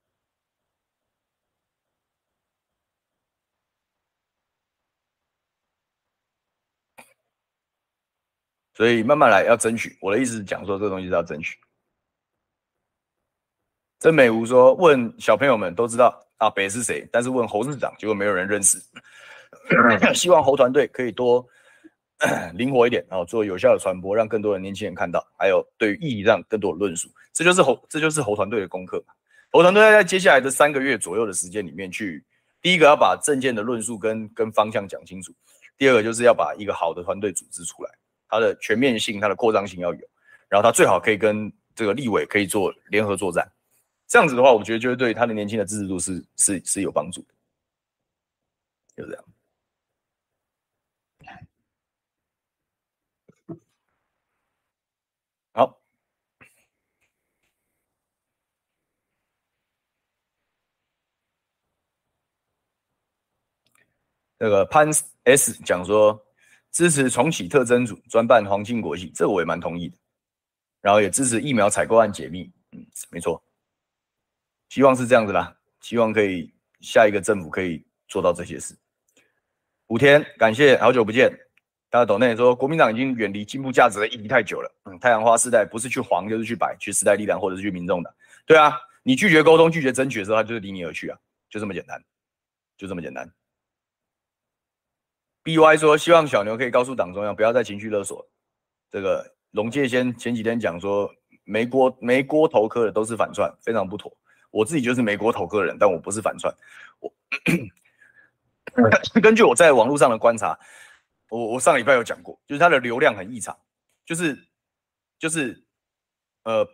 所以慢慢来，要争取。我的意思是讲说，这东西是要争取。曾美吴说：“问小朋友们都知道阿北是谁，但是问侯市长，结果没有人认识。希望侯团队可以多灵活一点，然后做有效的传播，让更多的年轻人看到，还有对于意义上更多的论述。这就是侯，这就是侯团队的功课。侯团队在接下来的三个月左右的时间里面去，去第一个要把政见的论述跟跟方向讲清楚，第二个就是要把一个好的团队组织出来。”它的全面性、它的扩张性要有，然后它最好可以跟这个立委可以做联合作战，这样子的话，我觉得就会对他的年轻的支持度是是是有帮助的，就这样。好，那个潘 S 讲说。支持重启特侦组专办黄金国际，这我也蛮同意的。然后也支持疫苗采购案解密，嗯，没错。希望是这样子啦，希望可以下一个政府可以做到这些事。五天，感谢，好久不见。大家抖内说，国民党已经远离进步价值的议题太久了。嗯，太阳花世代不是去黄就是去白，去时代力量或者是去民众党。对啊，你拒绝沟通、拒绝争取的时候，他就是离你而去啊，就这么简单，就这么简单。B Y 说：“希望小牛可以告诉党中央，不要再情绪勒索。这个龙介先前几天讲说，没锅没锅头科的都是反串，非常不妥。我自己就是没锅头科的人，但我不是反串。我根据我在网络上的观察，我我上礼拜有讲过，就是他的流量很异常，就是就是呃，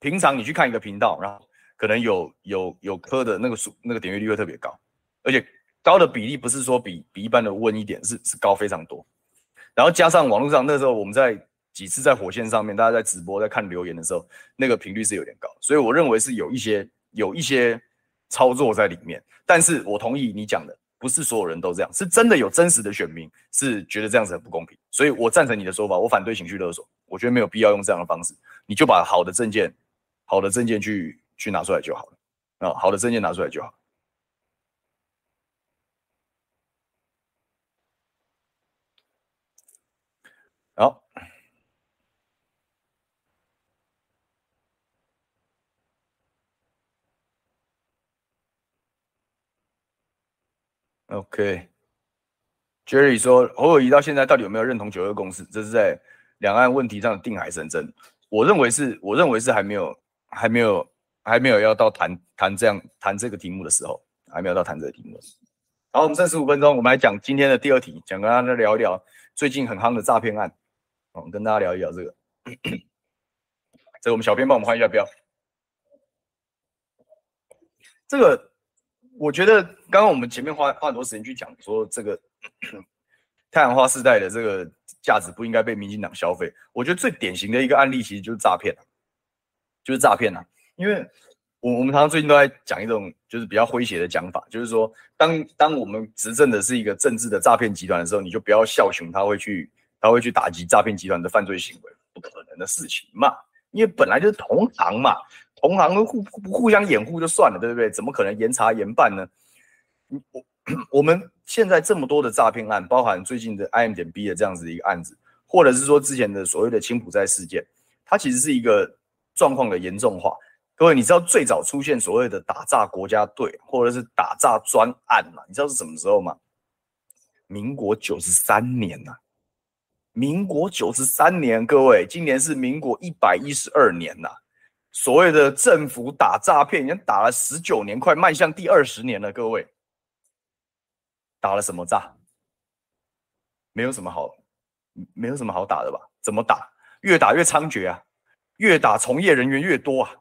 平常你去看一个频道，然后可能有有有科的那个数那个点阅率会特别高，而且。”高的比例不是说比比一般的温一点，是是高非常多。然后加上网络上那时候我们在几次在火线上面，大家在直播在看留言的时候，那个频率是有点高，所以我认为是有一些有一些操作在里面。但是我同意你讲的，不是所有人都这样，是真的有真实的选民是觉得这样子很不公平，所以我赞成你的说法，我反对情绪勒索，我觉得没有必要用这样的方式，你就把好的证件、好的证件去去拿出来就好了啊，好的证件拿出来就好。好，OK，Jerry 说侯友宜到现在到底有没有认同九二共识？这是在两岸问题上的定海神针。我认为是，我认为是还没有，还没有，还没有要到谈谈这样谈这个题目的时候，还没有到谈这个题目的时候。好，我们剩十五分钟，我们来讲今天的第二题，想跟大家聊一聊最近很夯的诈骗案。我们跟大家聊一聊这个。这个我们小编帮我们换一下标。这个。我觉得刚刚我们前面花花很多时间去讲说这个太阳花世代的这个价值不应该被民进党消费。我觉得最典型的一个案例其实就是诈骗、啊、就是诈骗啊！因为我我们常常最近都在讲一种就是比较诙谐的讲法，就是说当当我们执政的是一个政治的诈骗集团的时候，你就不要笑雄他会去他会去打击诈骗集团的犯罪行为，不可能的事情嘛，因为本来就是同行嘛。同行互不互相掩护就算了，对不对？怎么可能严查严办呢？我我们现在这么多的诈骗案，包含最近的 I M 点 B 的这样子的一个案子，或者是说之前的所谓的青埔寨事件，它其实是一个状况的严重化。各位，你知道最早出现所谓的打诈国家队或者是打诈专案嘛？你知道是什么时候吗？民国九十三年呐、啊，民国九十三年，各位，今年是民国一百一十二年呐、啊。所谓的政府打诈骗已经打了十九年，快迈向第二十年了。各位，打了什么诈？没有什么好，没有什么好打的吧？怎么打？越打越猖獗啊！越打从业人员越多啊！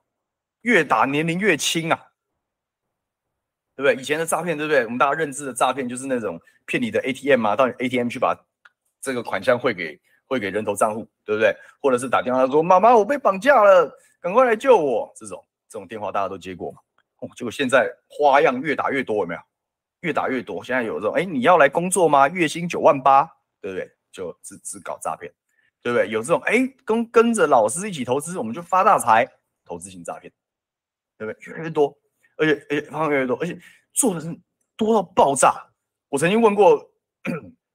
越打年龄越轻啊！对不对？以前的诈骗，对不对？我们大家认知的诈骗就是那种骗你的 A T M 啊，到你 A T M 去把这个款项汇给汇给人头账户，对不对？或者是打电话说：“妈妈，我被绑架了。”赶快来救我！这种这种电话大家都接过嘛、哦，结果现在花样越打越多，有没有？越打越多。现在有这种，哎，你要来工作吗？月薪九万八，对不对？就只只搞诈骗，对不对？有这种，哎，跟跟着老师一起投资，我们就发大财，投资型诈骗，对不对？越来越多，而且而且方向越来越多，而且做的是多到爆炸。我曾经问过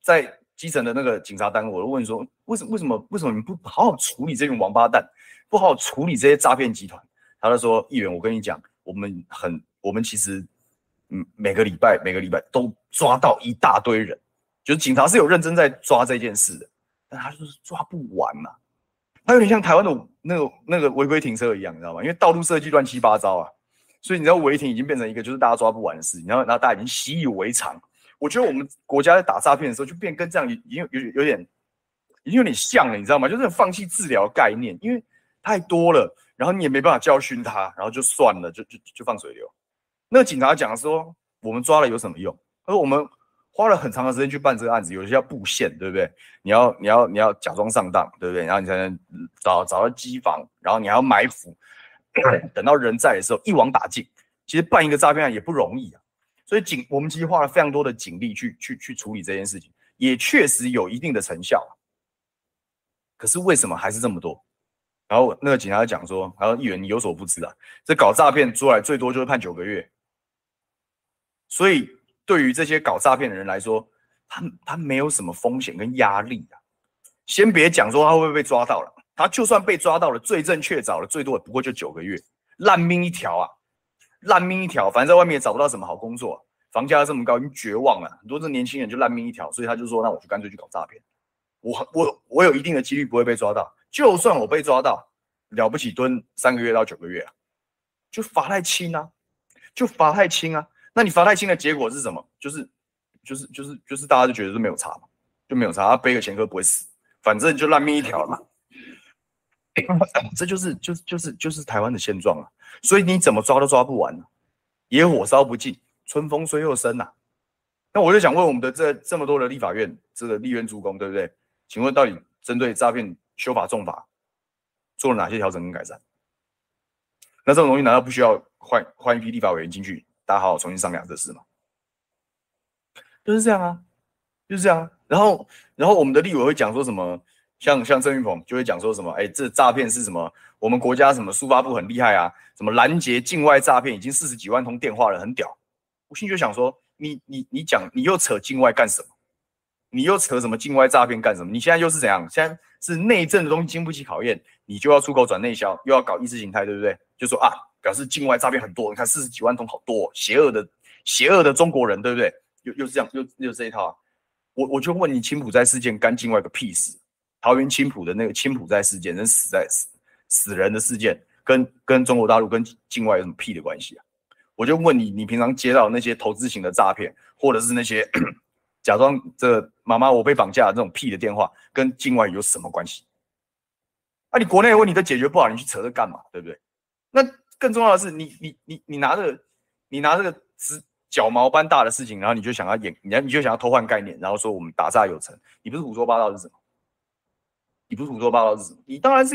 在基层的那个警察单位，我问说，为什么为什么为什么你们不好好处理这群王八蛋？不好处理这些诈骗集团，他就说：“议员，我跟你讲，我们很，我们其实，嗯，每个礼拜每个礼拜都抓到一大堆人，就是警察是有认真在抓这件事的，但他就是抓不完嘛、啊。他有点像台湾的那个那个违规停车一样，你知道吗？因为道路设计乱七八糟啊，所以你知道违停已经变成一个就是大家抓不完的事情，然后然后大家已经习以为常。我觉得我们国家在打诈骗的时候，就变跟这样已经有有有点已经有点像了，你知道吗？就是放弃治疗概念，因为。”太多了，然后你也没办法教训他，然后就算了，就就就放水流。那个警察讲说，我们抓了有什么用？他说我们花了很长的时间去办这个案子，有些要布线，对不对？你要你要你要假装上当，对不对？然后你才能找找到机房，然后你还要埋伏，等到人在的时候一网打尽。其实办一个诈骗案也不容易啊，所以警我们其实花了非常多的警力去去去处理这件事情，也确实有一定的成效、啊。可是为什么还是这么多？然后那个警察讲说，然后议员你有所不知啊，这搞诈骗出来最多就是判九个月，所以对于这些搞诈骗的人来说，他他没有什么风险跟压力啊。先别讲说他会不会被抓到了，他就算被抓到了，罪证确凿了，最多也不过就九个月，烂命一条啊，烂命一条，反正在外面也找不到什么好工作、啊，房价这么高，已经绝望了，很多这年轻人就烂命一条，所以他就说，那我就干脆去搞诈骗，我我我有一定的几率不会被抓到。就算我被抓到，了不起蹲三个月到九个月啊，就罚太轻啊，就罚太轻啊。那你罚太轻的结果是什么？就是，就是，就是，就是大家就觉得是没有差嘛，就没有差，他背个前科不会死，反正就烂命一条嘛。这就是，就是，就是，就是台湾的现状啊。所以你怎么抓都抓不完啊，野火烧不尽，春风吹又生啊。那我就想问我们的这这么多的立法院这个立院诸公，对不对？请问到底针对诈骗修法重法做了哪些调整跟改善？那这种东西难道不需要换换一批立法委员进去，大家好好重新商量这事吗？就是这样啊，就是这样啊。然后然后我们的立委会讲说什么？像像郑运鹏就会讲说什么，哎、欸，这诈骗是什么？我们国家什么，数发部很厉害啊，什么拦截境外诈骗已经四十几万通电话了，很屌。我心里就想说，你你你讲，你又扯境外干什么？你又扯什么境外诈骗干什么？你现在又是怎样？现在是内政的东西经不起考验，你就要出口转内销，又要搞意识形态，对不对？就说啊，表示境外诈骗很多，你看四十几万通好多、哦，邪恶的邪恶的中国人，对不对？又又是这样，又又这一套、啊。我我就问你，青埔寨事件干境外个屁事？桃园青埔的那个青埔寨事件，人死在死死人的事件，跟跟中国大陆跟境外有什么屁的关系啊？我就问你，你平常接到那些投资型的诈骗，或者是那些假装这妈妈我被绑架的这种屁的电话，跟境外有什么关系？啊，你国内的问题都解决不好，你去扯这干嘛？对不对？那更重要的是，你你你你拿着你拿这个直脚毛般大的事情，然后你就想要演，你就想要偷换概念，然后说我们打诈有成，你不是胡说八道是什么？你不是胡说八道是什么？你当然是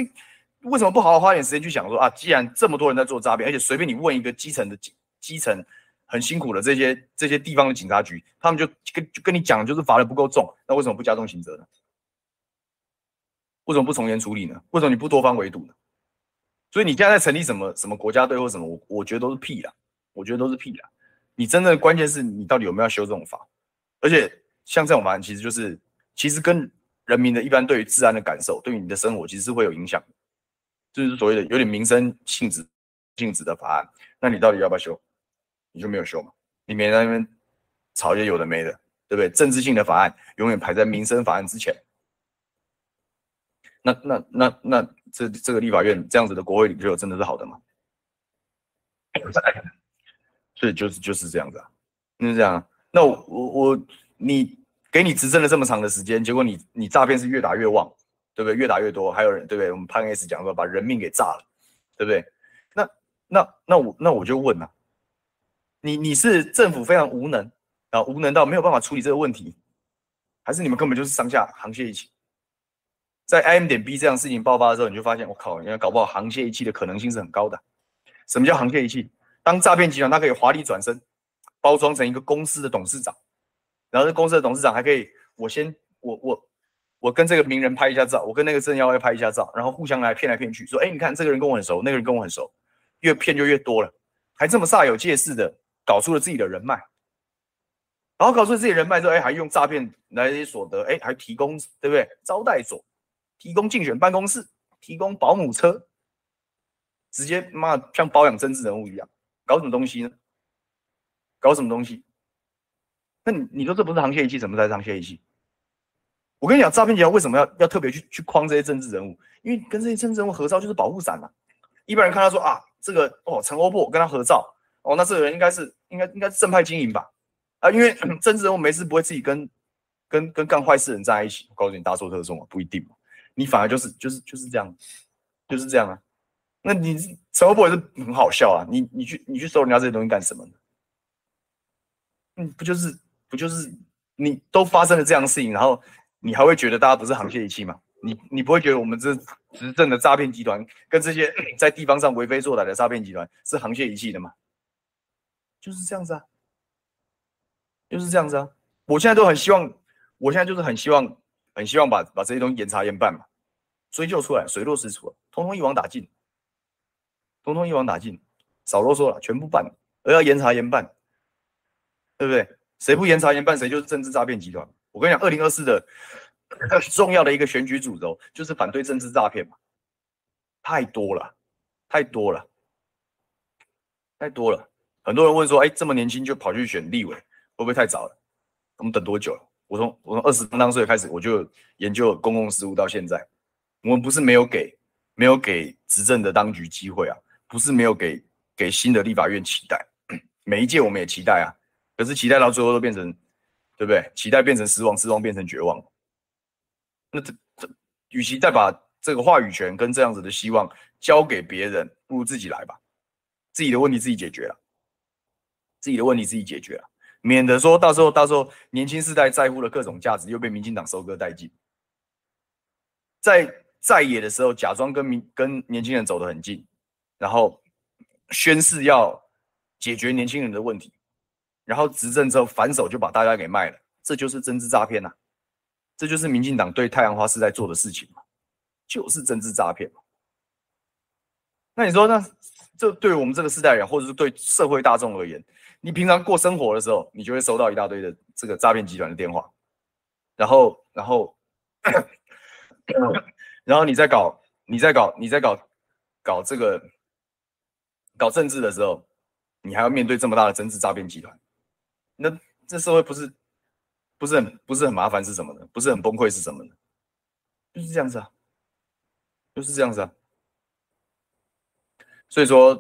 为什么不好好花点时间去想说啊？既然这么多人在做诈骗，而且随便你问一个基层的基层很辛苦的这些这些地方的警察局，他们就跟就跟你讲，就是罚的不够重，那为什么不加重刑责呢？为什么不从严处理呢？为什么你不多方围堵呢？所以你现在在成立什么什么国家队或什么，我我觉得都是屁啦，我觉得都是屁啦。你真正的关键是你到底有没有要修这种法？而且像这种法，其实就是其实跟人民的一般对于治安的感受，对于你的生活其实是会有影响的，就是所谓的有点民生性质性质的法案，那你到底要不要修？你就没有修嘛，你每天在那边吵一些有的没的，对不对？政治性的法案永远排在民生法案之前。那那那那这这个立法院这样子的国会领袖真的是好的吗？所以就是就是这样子啊，就是这样啊。那我我你。给你执政了这么长的时间，结果你你诈骗是越打越旺，对不对？越打越多，还有人对不对？我们潘 S 讲说把人命给炸了，对不对？那那那我那我就问啊，你你是政府非常无能啊，无能到没有办法处理这个问题，还是你们根本就是上下沆瀣一气？在 I M 点 B 这样事情爆发的时候，你就发现我靠，人家搞不好沆瀣一气的可能性是很高的。什么叫沆瀣一气？当诈骗集团它可以华丽转身，包装成一个公司的董事长。然后这公司的董事长还可以，我先我我我跟这个名人拍一下照，我跟那个政要要拍一下照，然后互相来骗来骗去，说哎你看这个人跟我很熟，那个人跟我很熟，越骗就越多了，还这么煞有介事的搞出了自己的人脉，然后搞出了自己的人脉之后，哎还用诈骗来所得，哎还提供对不对招待所，提供竞选办公室，提供保姆车，直接妈像包养政治人物一样，搞什么东西呢？搞什么东西？那你你说这不是沆瀣一气，什么才是沆瀣一气？我跟你讲，诈骗集团为什么要要特别去去框这些政治人物？因为跟这些政治人物合照就是保护伞嘛、啊。一般人看他说啊，这个哦陈欧珀跟他合照，哦那这个人应该是应该应该是正派经营吧？啊，因为政治人物没事不会自己跟跟跟干坏事的人站在一起。我告诉你，大错特错啊，不一定嘛。你反而就是就是就是这样，就是这样啊。那你陈欧珀也是很好笑啊，你你去你去搜人家这些东西干什么呢？嗯，不就是。不就是你都发生了这样的事情，然后你还会觉得大家不是沆瀣一气吗？你你不会觉得我们这执政的诈骗集团跟这些在地方上为非作歹的诈骗集团是沆瀣一气的吗？就是这样子啊，就是这样子啊！我现在都很希望，我现在就是很希望，很希望把把这些东西严查严办嘛，追究出来，水落石出，通通一网打尽，通通一网打尽，少啰嗦了，全部办，而要严查严办，对不对？谁不严查严办，谁就是政治诈骗集团。我跟你讲，二零二四的重要的一个选举主轴就是反对政治诈骗嘛，太多了，太多了，太多了。很多人问说，哎、欸，这么年轻就跑去选立委，会不会太早了？我们等多久了？我从我从二十当岁开始，我就研究公共事务到现在，我们不是没有给没有给执政的当局机会啊，不是没有给给新的立法院期待，每一届我们也期待啊。可是期待到最后都变成，对不对？期待变成失望，失望变成绝望。那这这，与其再把这个话语权跟这样子的希望交给别人，不如自己来吧，自己的问题自己解决了，自己的问题自己解决了。免得说到时候到时候年轻世代在乎的各种价值又被民进党收割殆尽。在在野的时候，假装跟民跟年轻人走得很近，然后宣示要解决年轻人的问题，然后执政之后反手就把大家给卖了，这就是政治诈骗呐、啊！这就是民进党对太阳花世代做的事情嘛，就是政治诈骗嘛。那你说，那这对我们这个世代人，或者是对社会大众而言，你平常过生活的时候，你就会收到一大堆的这个诈骗集团的电话，然后，然后，然后你在搞，你在搞，你在搞，搞这个，搞政治的时候，你还要面对这么大的政治诈骗集团，那这社会不是不是很不是很麻烦是什么呢？不是很崩溃是什么呢？就是这样子啊，就是这样子啊。所以说，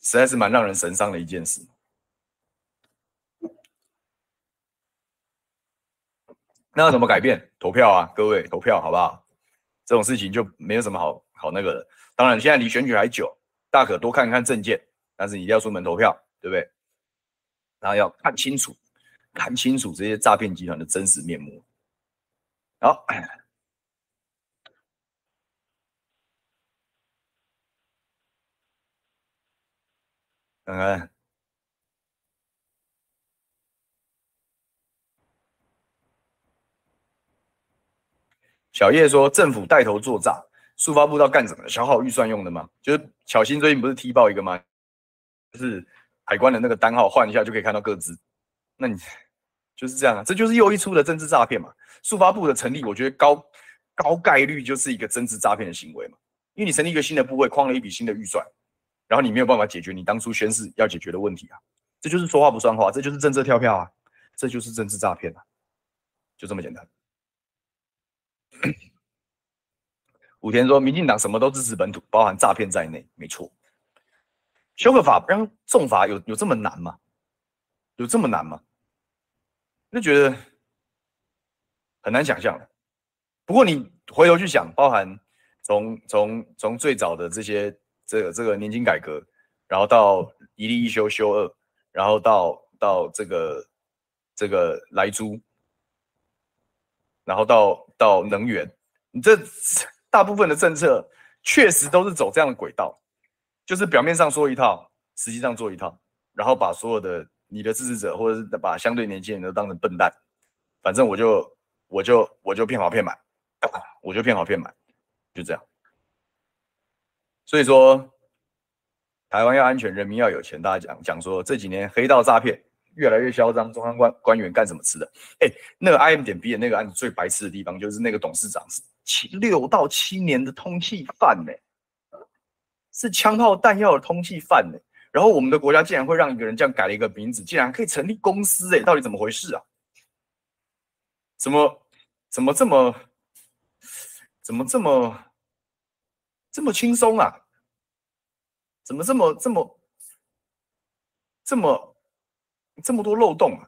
实在是蛮让人神伤的一件事。那要怎么改变？投票啊，各位投票好不好？这种事情就没有什么好好那个的。当然，现在离选举还久，大可多看看政见，但是你一定要出门投票，对不对？然后要看清楚，看清楚这些诈骗集团的真实面目。好。看看，小叶说政府带头做诈，速发部到干什么？消耗预算用的吗？就是巧芯最近不是踢爆一个吗？就是海关的那个单号换一下就可以看到各自，那你就是这样啊，这就是又一出的政治诈骗嘛。速发部的成立，我觉得高高概率就是一个政治诈骗的行为嘛，因为你成立一个新的部位，框了一笔新的预算。然后你没有办法解决你当初宣誓要解决的问题啊，这就是说话不算话，这就是政策跳票啊，这就是政治诈骗啊，就这么简单。武田说，民进党什么都支持本土，包含诈骗在内，没错。修个法让重罚有有这么难吗？有这么难吗？就觉得很难想象的。不过你回头去想，包含从从从最早的这些。这个这个年金改革，然后到一例一修修二，然后到到这个这个莱猪，然后到到能源，你这大部分的政策确实都是走这样的轨道，就是表面上说一套，实际上做一套，然后把所有的你的支持者或者是把相对年轻人都当成笨蛋，反正我就我就我就骗好骗满，我就骗好骗满，就这样。所以说，台湾要安全，人民要有钱。大家讲讲说，这几年黑道诈骗越来越嚣张，中央官官员干什么吃的？哎，那个 I M 点 B 的那个案子最白痴的地方，就是那个董事长是七六到七年的通缉犯呢、欸，是枪炮弹药的通缉犯呢、欸。然后我们的国家竟然会让一个人这样改了一个名字，竟然可以成立公司哎、欸，到底怎么回事啊？怎么怎么这么怎么这么？这么轻松啊？怎么这么这么这么这么多漏洞啊？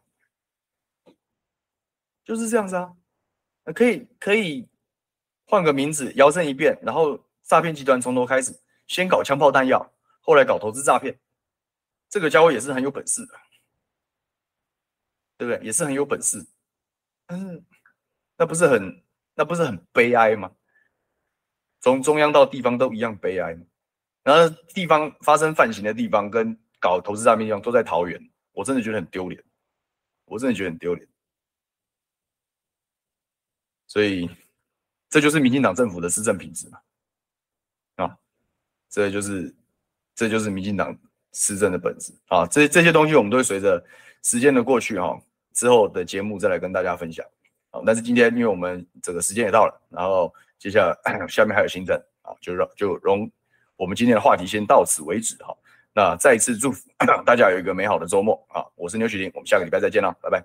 就是这样子啊，可以可以换个名字，摇身一变，然后诈骗集团从头开始，先搞枪炮弹药，后来搞投资诈骗，这个家伙也是很有本事的，对不对？也是很有本事，但是那不是很那不是很悲哀吗？从中央到地方都一样悲哀，然后地方发生犯行的地方跟搞投资诈骗的地方都在桃园，我真的觉得很丢脸，我真的觉得很丢脸。所以这就是民进党政府的施政品质嘛，啊，这就是这就是民进党施政的本质啊。这这些东西我们都会随着时间的过去哈、哦，之后的节目再来跟大家分享。好，但是今天因为我们这个时间也到了，然后。接下来，下面还有新政啊，就让就容我们今天的话题先到此为止哈。那再一次祝福大家有一个美好的周末啊！我是牛许林，我们下个礼拜再见啦，拜拜。